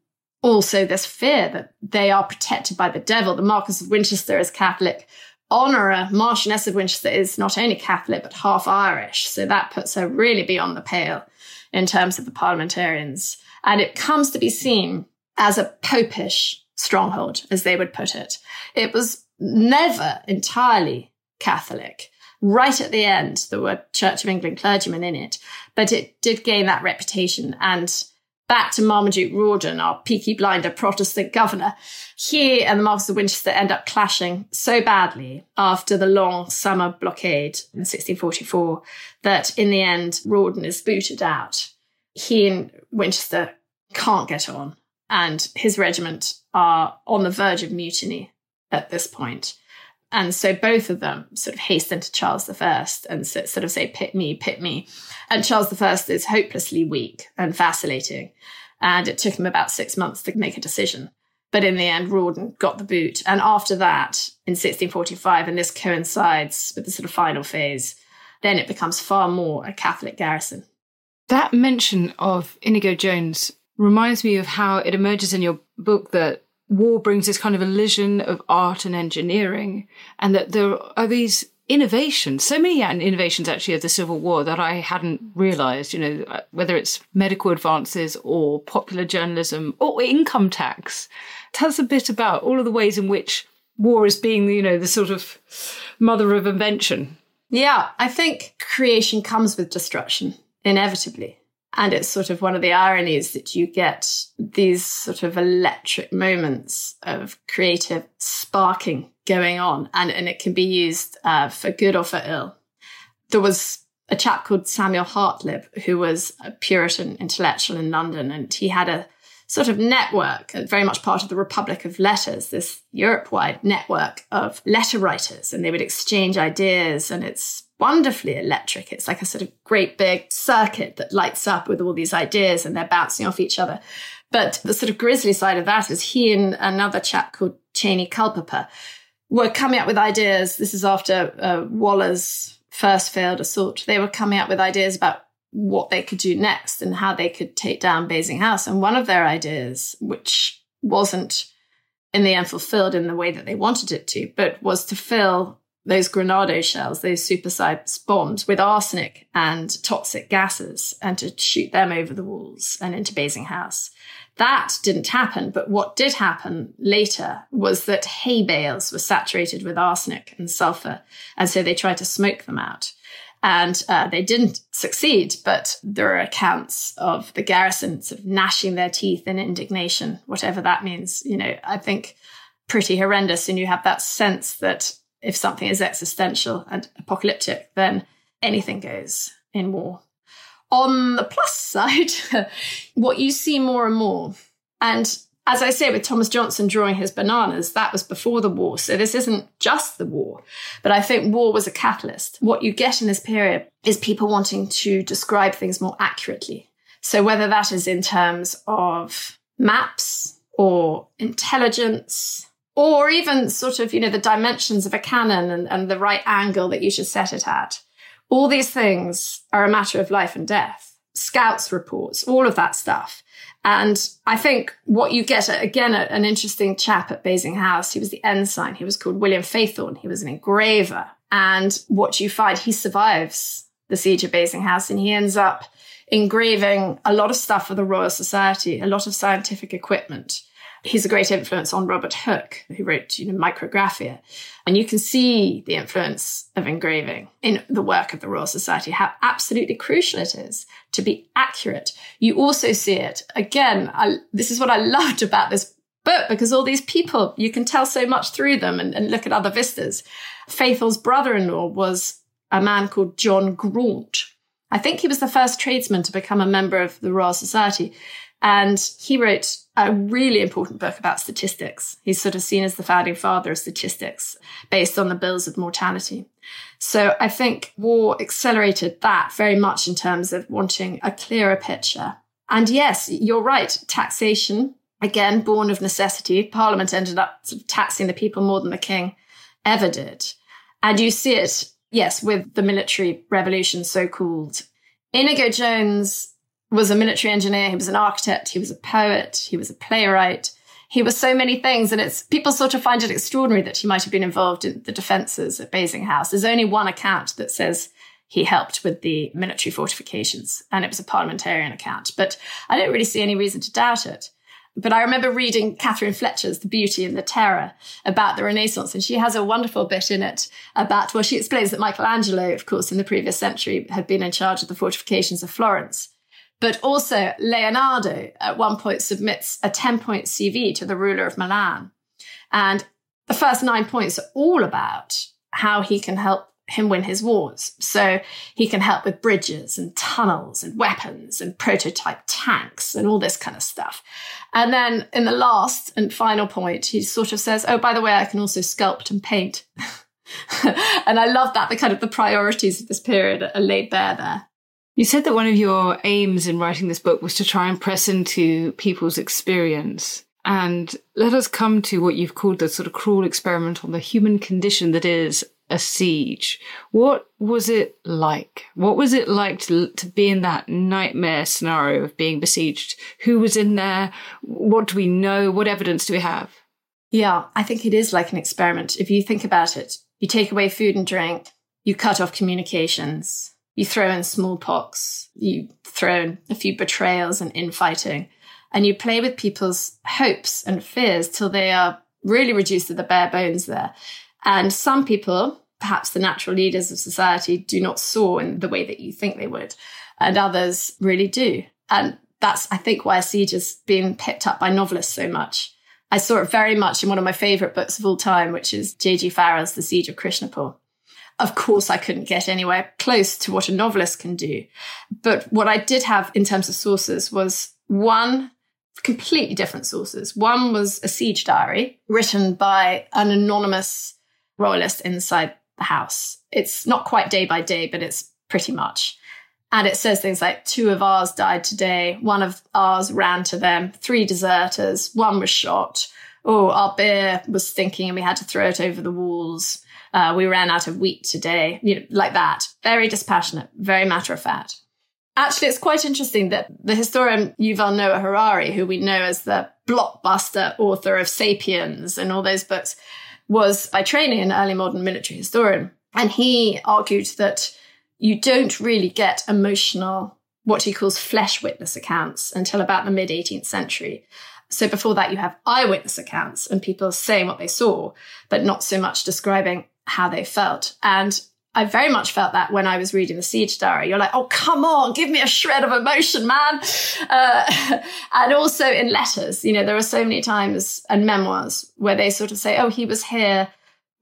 also this fear that they are protected by the devil. The Marquess of Winchester is Catholic. Honora, Marchioness of Winchester, is not only Catholic, but half Irish. So that puts her really beyond the pale in terms of the parliamentarians. And it comes to be seen as a popish stronghold, as they would put it. It was never entirely Catholic. Right at the end, there were Church of England clergymen in it, but it did gain that reputation. And back to Marmaduke Rawdon, our Peaky Blinder Protestant governor, he and the Marquess of Winchester end up clashing so badly after the long summer blockade in sixteen forty-four that in the end, Rawdon is booted out. He and Winchester can't get on, and his regiment are on the verge of mutiny at this point. And so both of them sort of hasten to Charles the First and sort of say, pit me, pit me. And Charles the First is hopelessly weak and vacillating. And it took him about six months to make a decision. But in the end, Rawdon got the boot. And after that, in sixteen forty-five, and this coincides with the sort of final phase, then it becomes far more a Catholic garrison. That mention of Inigo Jones reminds me of how it emerges in your book that war brings this kind of illusion of art and engineering, and that there are these innovations, so many innovations actually of the Civil War that I hadn't realised, you know, whether it's medical advances or popular journalism or income tax. Tell us a bit about all of the ways in which war is being, you know, the sort of mother of invention. Yeah, I think creation comes with destruction, inevitably. And it's sort of one of the ironies that you get these sort of electric moments of creative sparking going on, and, and it can be used uh, for good or for ill. There was a chap called Samuel Hartlib, who was a Puritan intellectual in London, and he had a sort of network, very much part of the Republic of Letters, this Europe-wide network of letter writers, and they would exchange ideas, and it's wonderfully electric. It's like a sort of great big circuit that lights up with all these ideas and they're bouncing off each other. But the sort of grisly side of that is he and another chap called Cheney Culpeper were coming up with ideas. This is after uh, Waller's first failed assault. They were coming up with ideas about what they could do next and how they could take down Basing House. And one of their ideas, which wasn't in the end fulfilled in the way that they wanted it to, but was to fill those Granado shells, those supersized bombs, with arsenic and toxic gases, and to shoot them over the walls and into Basing House. That didn't happen, but what did happen later was that hay bales were saturated with arsenic and sulfur, and so they tried to smoke them out. And uh, they didn't succeed, but there are accounts of the garrison sort of gnashing their teeth in indignation, whatever that means. You know, I think pretty horrendous, and you have that sense that if something is existential and apocalyptic, then anything goes in war. On the plus side, what you see more and more, and as I say, with Thomas Johnson drawing his bananas, that was before the war. So this isn't just the war, but I think war was a catalyst. What you get in this period is people wanting to describe things more accurately. So whether that is in terms of maps or intelligence, or even sort of, you know, the dimensions of a cannon and, and the right angle that you should set it at. All these things are a matter of life and death. Scouts reports, all of that stuff. And I think what you get, again, an interesting chap at Basing House, he was the ensign. He was called William Faithorne. He was an engraver. And what you find, he survives the Siege of Basing House, and he ends up engraving a lot of stuff for the Royal Society, a lot of scientific equipment. He's a great influence on Robert Hooke, who wrote, you know, Micrographia. And you can see the influence of engraving in the work of the Royal Society, how absolutely crucial it is to be accurate. You also see it. Again, I, this is what I loved about this book, because all these people, you can tell so much through them and, and look at other vistas. Faithful's brother-in-law was a man called John Graunt. I think he was the first tradesman to become a member of the Royal Society. And he wrote a really important book about statistics. He's sort of seen as the founding father of statistics based on the bills of mortality. So I think war accelerated that very much in terms of wanting a clearer picture. And yes, you're right, taxation, again, born of necessity. Parliament ended up sort of taxing the people more than the king ever did. And you see it, yes, with the military revolution, so-called. Inigo Jones was a military engineer, he was an architect, he was a poet, he was a playwright. He was so many things, and it's people sort of find it extraordinary that he might have been involved in the defences at Basing House. There's only one account that says he helped with the military fortifications, and it was a parliamentarian account. But I don't really see any reason to doubt it. But I remember reading Catherine Fletcher's The Beauty and the Terror about the Renaissance, and she has a wonderful bit in it about, well, she explains that Michelangelo, of course, in the previous century, had been in charge of the fortifications of Florence. But also Leonardo at one point submits a ten-point C V to the ruler of Milan. And the first nine points are all about how he can help him win his wars. So he can help with bridges and tunnels and weapons and prototype tanks and all this kind of stuff. And then in the last and final point, he sort of says, oh, by the way, I can also sculpt and paint. And I love that, the kind of the priorities of this period are laid bare there. You said that one of your aims in writing this book was to try and press into people's experience. And let us come to what you've called the sort of cruel experiment on the human condition that is a siege. What was it like? What was it like to, to be in that nightmare scenario of being besieged? Who was in there? What do we know? What evidence do we have? Yeah, I think it is like an experiment. If you think about it, you take away food and drink, you cut off communications. You throw in smallpox, you throw in a few betrayals and infighting, and you play with people's hopes and fears till they are really reduced to the bare bones there. And some people, perhaps the natural leaders of society, do not soar in the way that you think they would, and others really do. And that's, I think, why a siege has been picked up by novelists so much. I saw it very much in one of my favourite books of all time, which is J G Farrell's The Siege of Krishnapur. Of course, I couldn't get anywhere close to what a novelist can do. But what I did have in terms of sources was one, completely different sources. One was a siege diary written by an anonymous royalist inside the house. It's not quite day by day, but it's pretty much. And it says things like, two of ours died today, one of ours ran to them, three deserters, one was shot. Oh, our beer was stinking and we had to throw it over the walls. Uh, we ran out of wheat today, you know, like that. Very dispassionate, very matter of fact. Actually, it's quite interesting that the historian Yuval Noah Harari, who we know as the blockbuster author of Sapiens and all those books, was by training an early modern military historian. And he argued that you don't really get emotional, what he calls flesh witness accounts, until about the mid-eighteenth century. So before that, you have eyewitness accounts and people saying what they saw, but not so much describing how they felt. And I very much felt that when I was reading the siege diary. You're like, oh, come on, give me a shred of emotion, man. Uh, and also in letters, you know, there are so many times and memoirs where they sort of say, oh, he was here,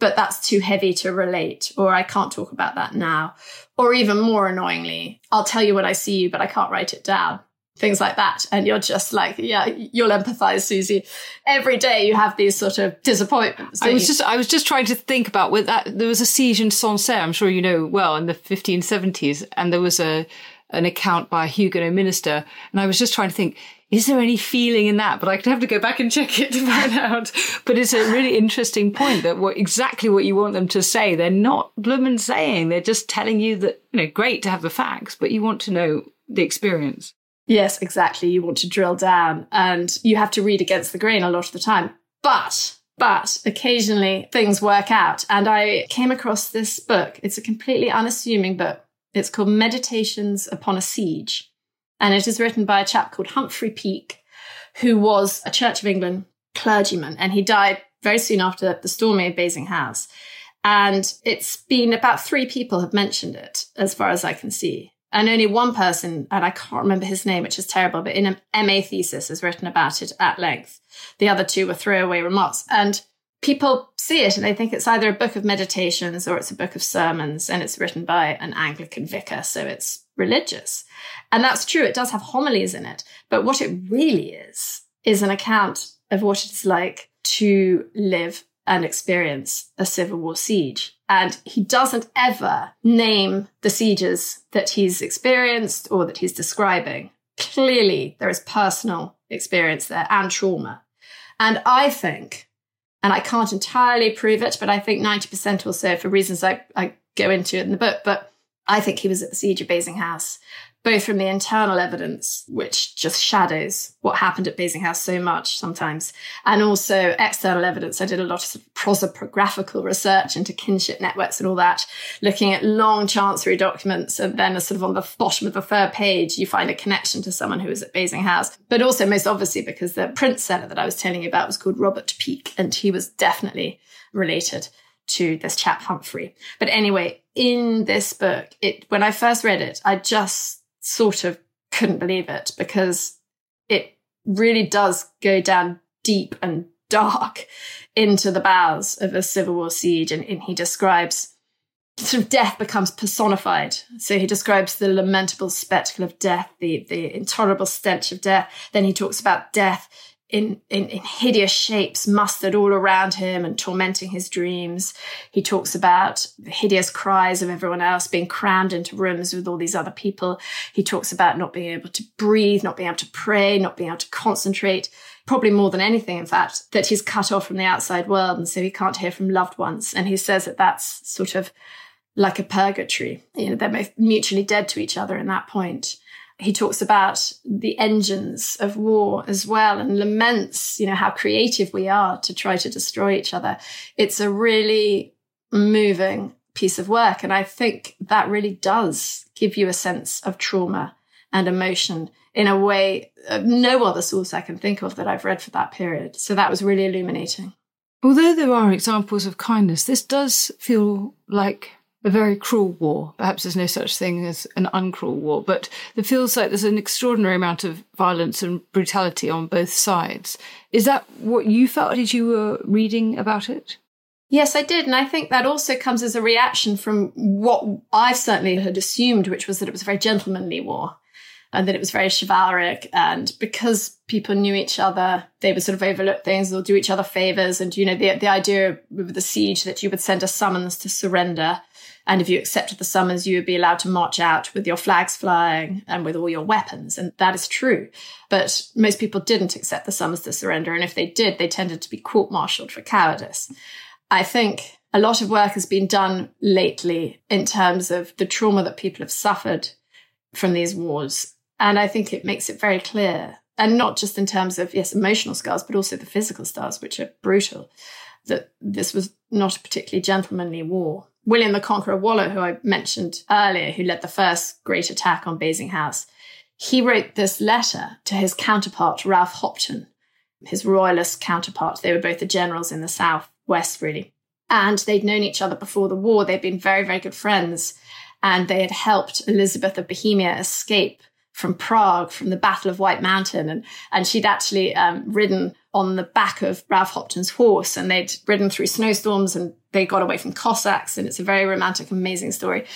but that's too heavy to relate, or I can't talk about that now. Or even more annoyingly, I'll tell you when I see you, but I can't write it down. Things like that. And you're just like, yeah, you'll empathize, Susie. Every day you have these sort of disappointments. I was you? just I was just trying to think about with that. There was a siege in Sancerre, I'm sure you know well, in the fifteen seventies. And there was a an account by a Huguenot minister. And I was just trying to think, is there any feeling in that? But I'd have to go back and check it to find out. But it's a really interesting point that what exactly what you want them to say, they're not bloomin' saying. They're just telling you that, you know, great to have the facts, but you want to know the experience. Yes, exactly. You want to drill down and you have to read against the grain a lot of the time. But, but occasionally things work out. And I came across this book. It's a completely unassuming book It's called Meditations Upon a Siege, and it is written by a chap called Humphrey Peake, who was a Church of England clergyman, and he died very soon after the storming of Basing House. And it's been about three people have mentioned it, as far as I can see. And only one person, and I can't remember his name, which is terrible, but in an M A thesis has written about it at length. The other two were throwaway remarks. And people see it and they think it's either a book of meditations or it's a book of sermons, and it's written by an Anglican vicar, so it's religious. And that's true, it does have homilies in it. But what it really is, is an account of what it's like to live and experience a Civil War siege. And he doesn't ever name the sieges that he's experienced or that he's describing. Clearly, there is personal experience there and trauma. And I think, and I can't entirely prove it, but I think ninety percent or so, for reasons I, I go into in the book, but I think he was at the siege of Basing House, both from the internal evidence, which just shadows what happened at Basing House so much sometimes, and also external evidence. I did a lot of, sort of prosopographical research into kinship networks and all that, looking at long chancery documents, and then sort of on the bottom of the third page, you find a connection to someone who was at Basing House. But also, most obviously, because the print seller that I was telling you about was called Robert Peake, and he was definitely related to this chap Humphrey. But anyway, in this book, it when I first read it, I just sort of couldn't believe it, because it really does go down deep and dark into the bowels of a Civil War siege. And, and he describes sort of death becomes personified. So he describes the lamentable spectacle of death, the, the intolerable stench of death. Then he talks about death In, in, in hideous shapes mustered all around him and tormenting his dreams. He talks about the hideous cries of everyone else being crammed into rooms with all these other people. He talks about not being able to breathe, not being able to pray, not being able to concentrate, probably more than anything, in fact, that he's cut off from the outside world, and so he can't hear from loved ones. And he says that that's sort of like a purgatory. You know, they're mutually dead to each other in that point. He talks about the engines of war as well, and laments, you know, how creative we are to try to destroy each other. It's a really moving piece of work. And I think that really does give you a sense of trauma and emotion in a way of no other source I can think of that I've read for that period. So that was really illuminating. Although there are examples of kindness, this does feel like a very cruel war. Perhaps there's no such thing as an uncruel war, but it feels like there's an extraordinary amount of violence and brutality on both sides. Is that what you felt as you were reading about it? Yes, I did. And I think that also comes as a reaction from what I certainly had assumed, which was that it was a very gentlemanly war and that it was very chivalric. And because people knew each other, they would sort of overlook things or do each other favours. And, you know, the, the idea of the siege that you would send a summons to surrender, and if you accepted the summons, you would be allowed to march out with your flags flying and with all your weapons. And that is true. But most people didn't accept the summons to surrender. And if they did, they tended to be court-martialed for cowardice. I think a lot of work has been done lately in terms of the trauma that people have suffered from these wars. And I think it makes it very clear. And not just in terms of, yes, emotional scars, but also the physical scars, which are brutal, that this was not a particularly gentlemanly war. William the Conqueror Waller, who I mentioned earlier, who led the first great attack on Basing House, he wrote this letter to his counterpart, Ralph Hopton, his royalist counterpart. They were both the generals in the South West, really. And they'd known each other before the war. They'd been very, very good friends. And they had helped Elizabeth of Bohemia escape from Prague, from the Battle of White Mountain. And, and she'd actually um, ridden on the back of Ralph Hopton's horse, and they'd ridden through snowstorms and they got away from Cossacks. And it's a very romantic, amazing story.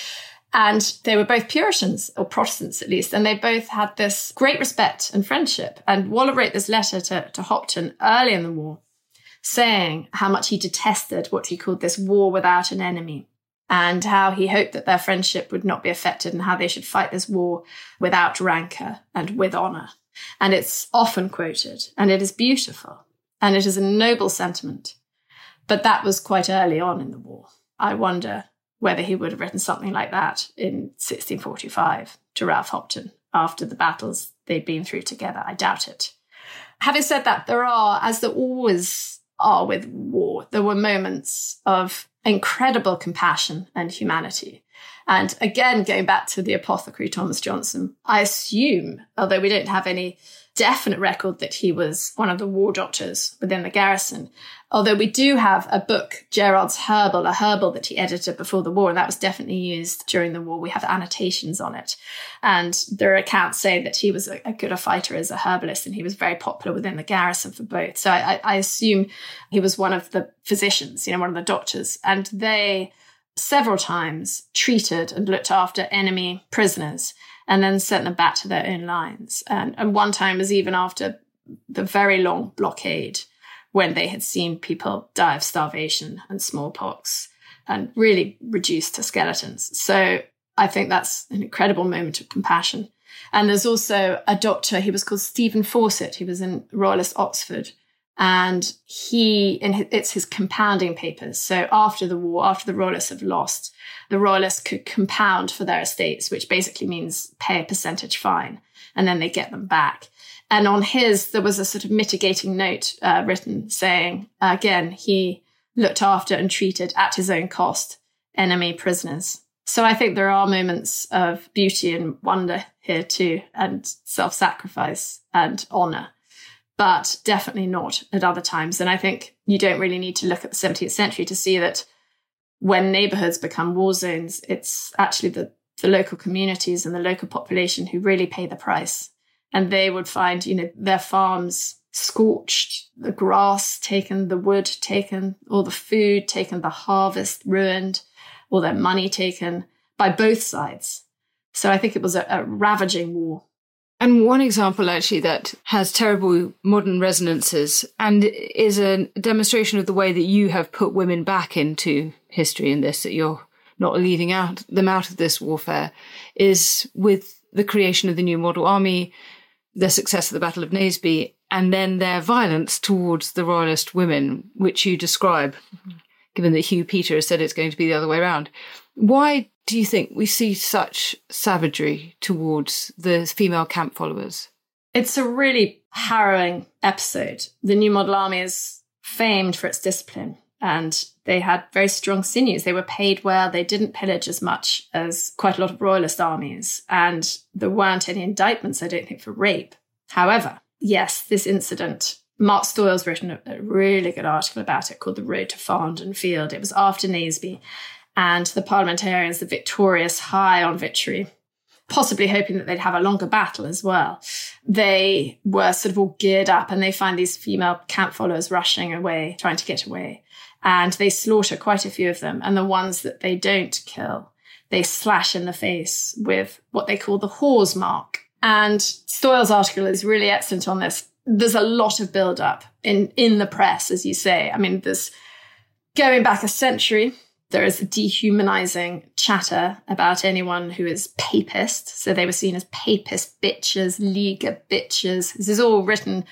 And they were both Puritans, or Protestants at least, and they both had this great respect and friendship. And Waller wrote this letter to, to Hopton early in the war, saying how much he detested what he called this war without an enemy, and how he hoped that their friendship would not be affected, and how they should fight this war without rancour and with honour. And it's often quoted, and it is beautiful, and it is a noble sentiment. But that was quite early on in the war. I wonder whether he would have written something like that in sixteen forty-five to Ralph Hopton after the battles they'd been through together. I doubt it. Having said that, there are, as there always are with war, there were moments of incredible compassion and humanity. And again, going back to the apothecary Thomas Johnson, I assume, although we don't have any definite record that he was one of the war doctors within the garrison, although we do have a book, Gerard's Herbal, a herbal that he edited before the war, and that was definitely used during the war. We have annotations on it. And there are accounts saying that he was a, a good a fighter as a herbalist, and he was very popular within the garrison for both. So I, I assume he was one of the physicians, you know, one of the doctors. And they several times treated and looked after enemy prisoners and then sent them back to their own lines. And, and one time was even after the very long blockade when they had seen people die of starvation and smallpox and really reduced to skeletons. So I think that's an incredible moment of compassion. And there's also a doctor, he was called Stephen Fawcett. He was in Royalist Oxford. And he, in it's his compounding papers. So after the war, after the Royalists have lost, the Royalists could compound for their estates, which basically means pay a percentage fine, and then they get them back. And on his, there was a sort of mitigating note uh, written saying, again, he looked after and treated at his own cost enemy prisoners. So I think there are moments of beauty and wonder here too, and self-sacrifice and honour, but definitely not at other times. And I think you don't really need to look at the seventeenth century to see that when neighbourhoods become war zones, it's actually the, the local communities and the local population who really pay the price. And they would find, you know, their farms scorched, the grass taken, the wood taken, all the food taken, the harvest ruined, all their money taken by both sides. So I think it was a, a ravaging war. And one example, actually, that has terrible modern resonances and is a demonstration of the way that you have put women back into history in this, that you're not leaving out them out of this warfare, is with the creation of the New Model Army, their success at the Battle of Naseby, and then their violence towards the Royalist women, which you describe, mm-hmm. given that Hugh Peter has said it's going to be the other way around. Why do you think we see such savagery towards the female camp followers? It's a really harrowing episode. The New Model Army is famed for its discipline, and they had very strong sinews. They were paid well. They didn't pillage as much as quite a lot of Royalist armies, and there weren't any indictments, I don't think, for rape. However, yes, this incident, Mark Stoyle's written a really good article about it called The Road to Farndon Field. It was after Naseby, and the parliamentarians, the victorious, high on victory, possibly hoping that they'd have a longer battle as well. They were sort of all geared up, and they find these female camp followers rushing away, trying to get away. And they slaughter quite a few of them. And the ones that they don't kill, they slash in the face with what they call the whore's mark. And Stoyle's article is really excellent on this. There's a lot of build-up in, in the press, as you say. I mean, there's going back a century. There is dehumanising chatter about anyone who is papist. So they were seen as papist bitches, Liga bitches. This is all written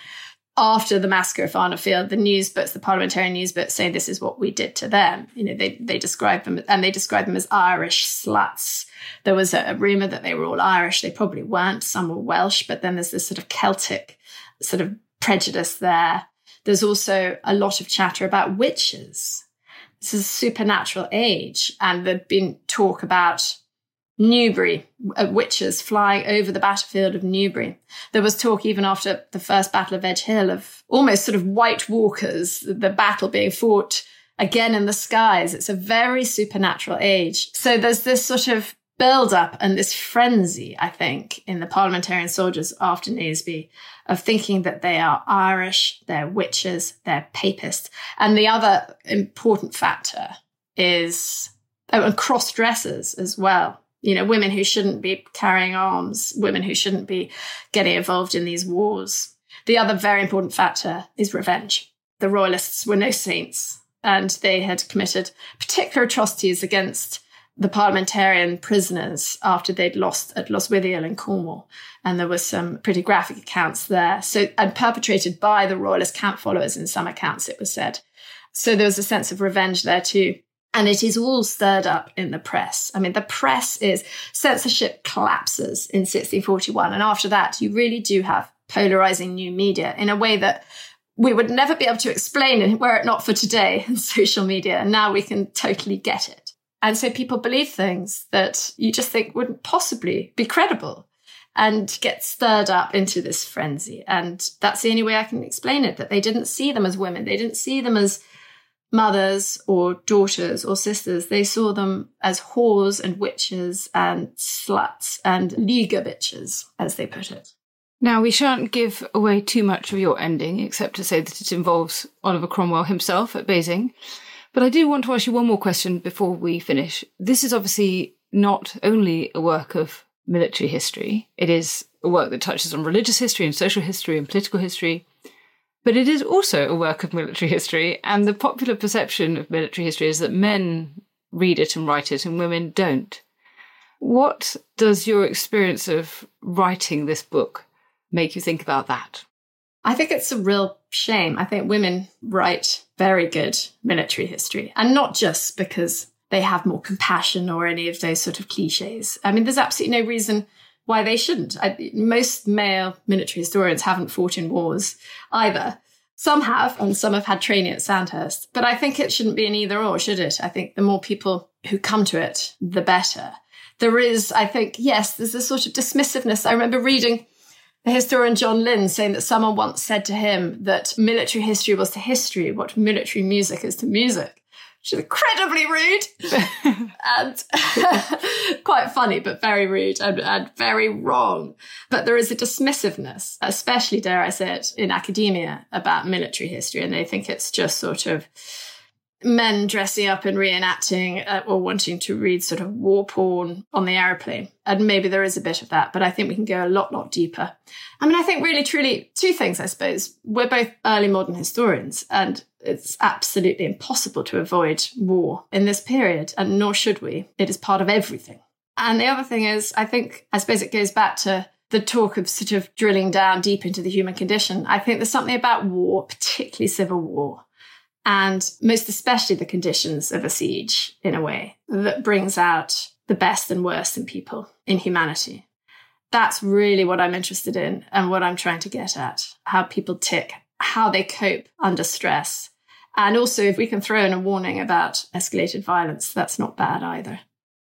after the massacre of Farndon Field. The news books, the parliamentarian news books, say this is what we did to them. You know, they they describe them, and they describe them as Irish sluts. There was a, a rumour that they were all Irish. They probably weren't. Some were Welsh, but then there's this sort of Celtic sort of prejudice there. There's also a lot of chatter about witches. This is a supernatural age, and there'd been talk about Newbury, uh, witches flying over the battlefield of Newbury. There was talk even after the first Battle of Edge Hill of almost sort of white walkers, the battle being fought again in the skies. It's a very supernatural age. So there's this sort of build-up and this frenzy, I think, in the parliamentarian soldiers after Naseby of thinking that they are Irish, they're witches, they're papist. And the other important factor is, oh, and cross-dressers as well. You know, women who shouldn't be carrying arms, women who shouldn't be getting involved in these wars. The other very important factor is revenge. The Royalists were no saints, and they had committed particular atrocities against the parliamentarian prisoners after they'd lost at Loswithiel in Cornwall. And there were some pretty graphic accounts there. So, and perpetrated by the Royalist camp followers in some accounts, it was said. So there was a sense of revenge there too. And it is all stirred up in the press. I mean, the press is, censorship collapses in sixteen forty-one. And after that, you really do have polarising new media in a way that we would never be able to explain were it not for today and social media. And now we can totally get it. And so people believe things that you just think wouldn't possibly be credible and get stirred up into this frenzy. And that's the only way I can explain it, that they didn't see them as women. They didn't see them as mothers or daughters or sisters. They saw them as whores and witches and sluts and leaguer bitches, as they put it. Now, we shan't give away too much of your ending, except to say that it involves Oliver Cromwell himself at Basing. But I do want to ask you one more question before we finish. This is obviously not only a work of military history. It is a work that touches on religious history and social history and political history. But it is also a work of military history, and the popular perception of military history is that men read it and write it and women don't. What does your experience of writing this book make you think about that? I think it's a real shame. I think women write very good military history, and not just because they have more compassion or any of those sort of cliches. I mean, there's absolutely no reason why they shouldn't. I, most male military historians haven't fought in wars either. Some have, and some have had training at Sandhurst. But I think it shouldn't be an either or, should it? I think the more people who come to it, the better. There is, I think, yes, there's this sort of dismissiveness. I remember reading the historian John Lynn saying that someone once said to him that military history was to history what military music is to music. She's incredibly rude and quite funny, but very rude and, and very wrong. But there is a dismissiveness, especially, dare I say it, in academia about military history. And they think it's just sort of men dressing up and reenacting uh, or wanting to read sort of war porn on the aeroplane. And maybe there is a bit of that, but I think we can go a lot, lot deeper. I mean, I think really, truly, two things, I suppose. We're both early modern historians, and it's absolutely impossible to avoid war in this period, and nor should we. It is part of everything. And the other thing is, I think, I suppose it goes back to the talk of sort of drilling down deep into the human condition. I think there's something about war, particularly civil war, and most especially the conditions of a siege, in a way, that brings out the best and worst in people, in humanity. That's really what I'm interested in and what I'm trying to get at, how people tick, how they cope under stress. And also, if we can throw in a warning about escalated violence, that's not bad either.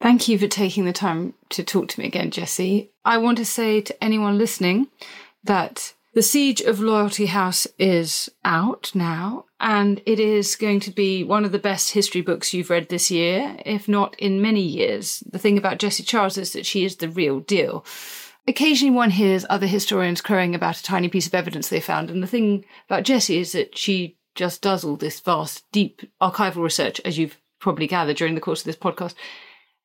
Thank you for taking the time to talk to me again, Jessie. I want to say to anyone listening that The Siege of Loyalty House is out now, and it is going to be one of the best history books you've read this year, if not in many years. The thing about Jessie Childs is that she is the real deal. Occasionally one hears other historians crowing about a tiny piece of evidence they found, and the thing about Jessie is that she just does all this vast, deep archival research, as you've probably gathered during the course of this podcast,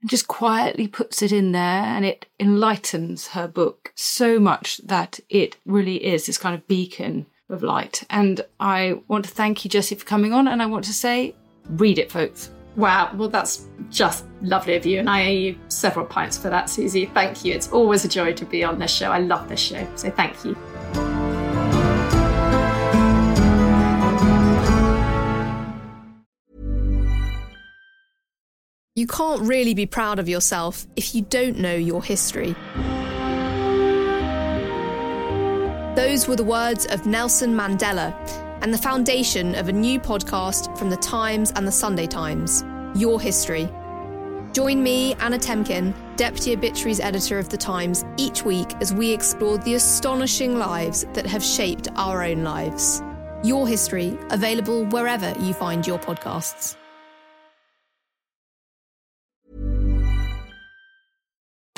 and just quietly puts it in there, and it enlightens her book so much that it really is this kind of beacon of light. And I want to thank you, Jessie, for coming on, and I want to say, read it, folks. Wow, well, that's just lovely of you, and I owe you several pints for that, Susie. Thank you. It's always a joy to be on this show. I love this show, so thank you. You can't really be proud of yourself if you don't know your history. Those were the words of Nelson Mandela and the foundation of a new podcast from The Times and The Sunday Times, Your History. Join me, Anna Temkin, Deputy Obituaries Editor of The Times, each week as we explore the astonishing lives that have shaped our own lives. Your History, available wherever you find your podcasts.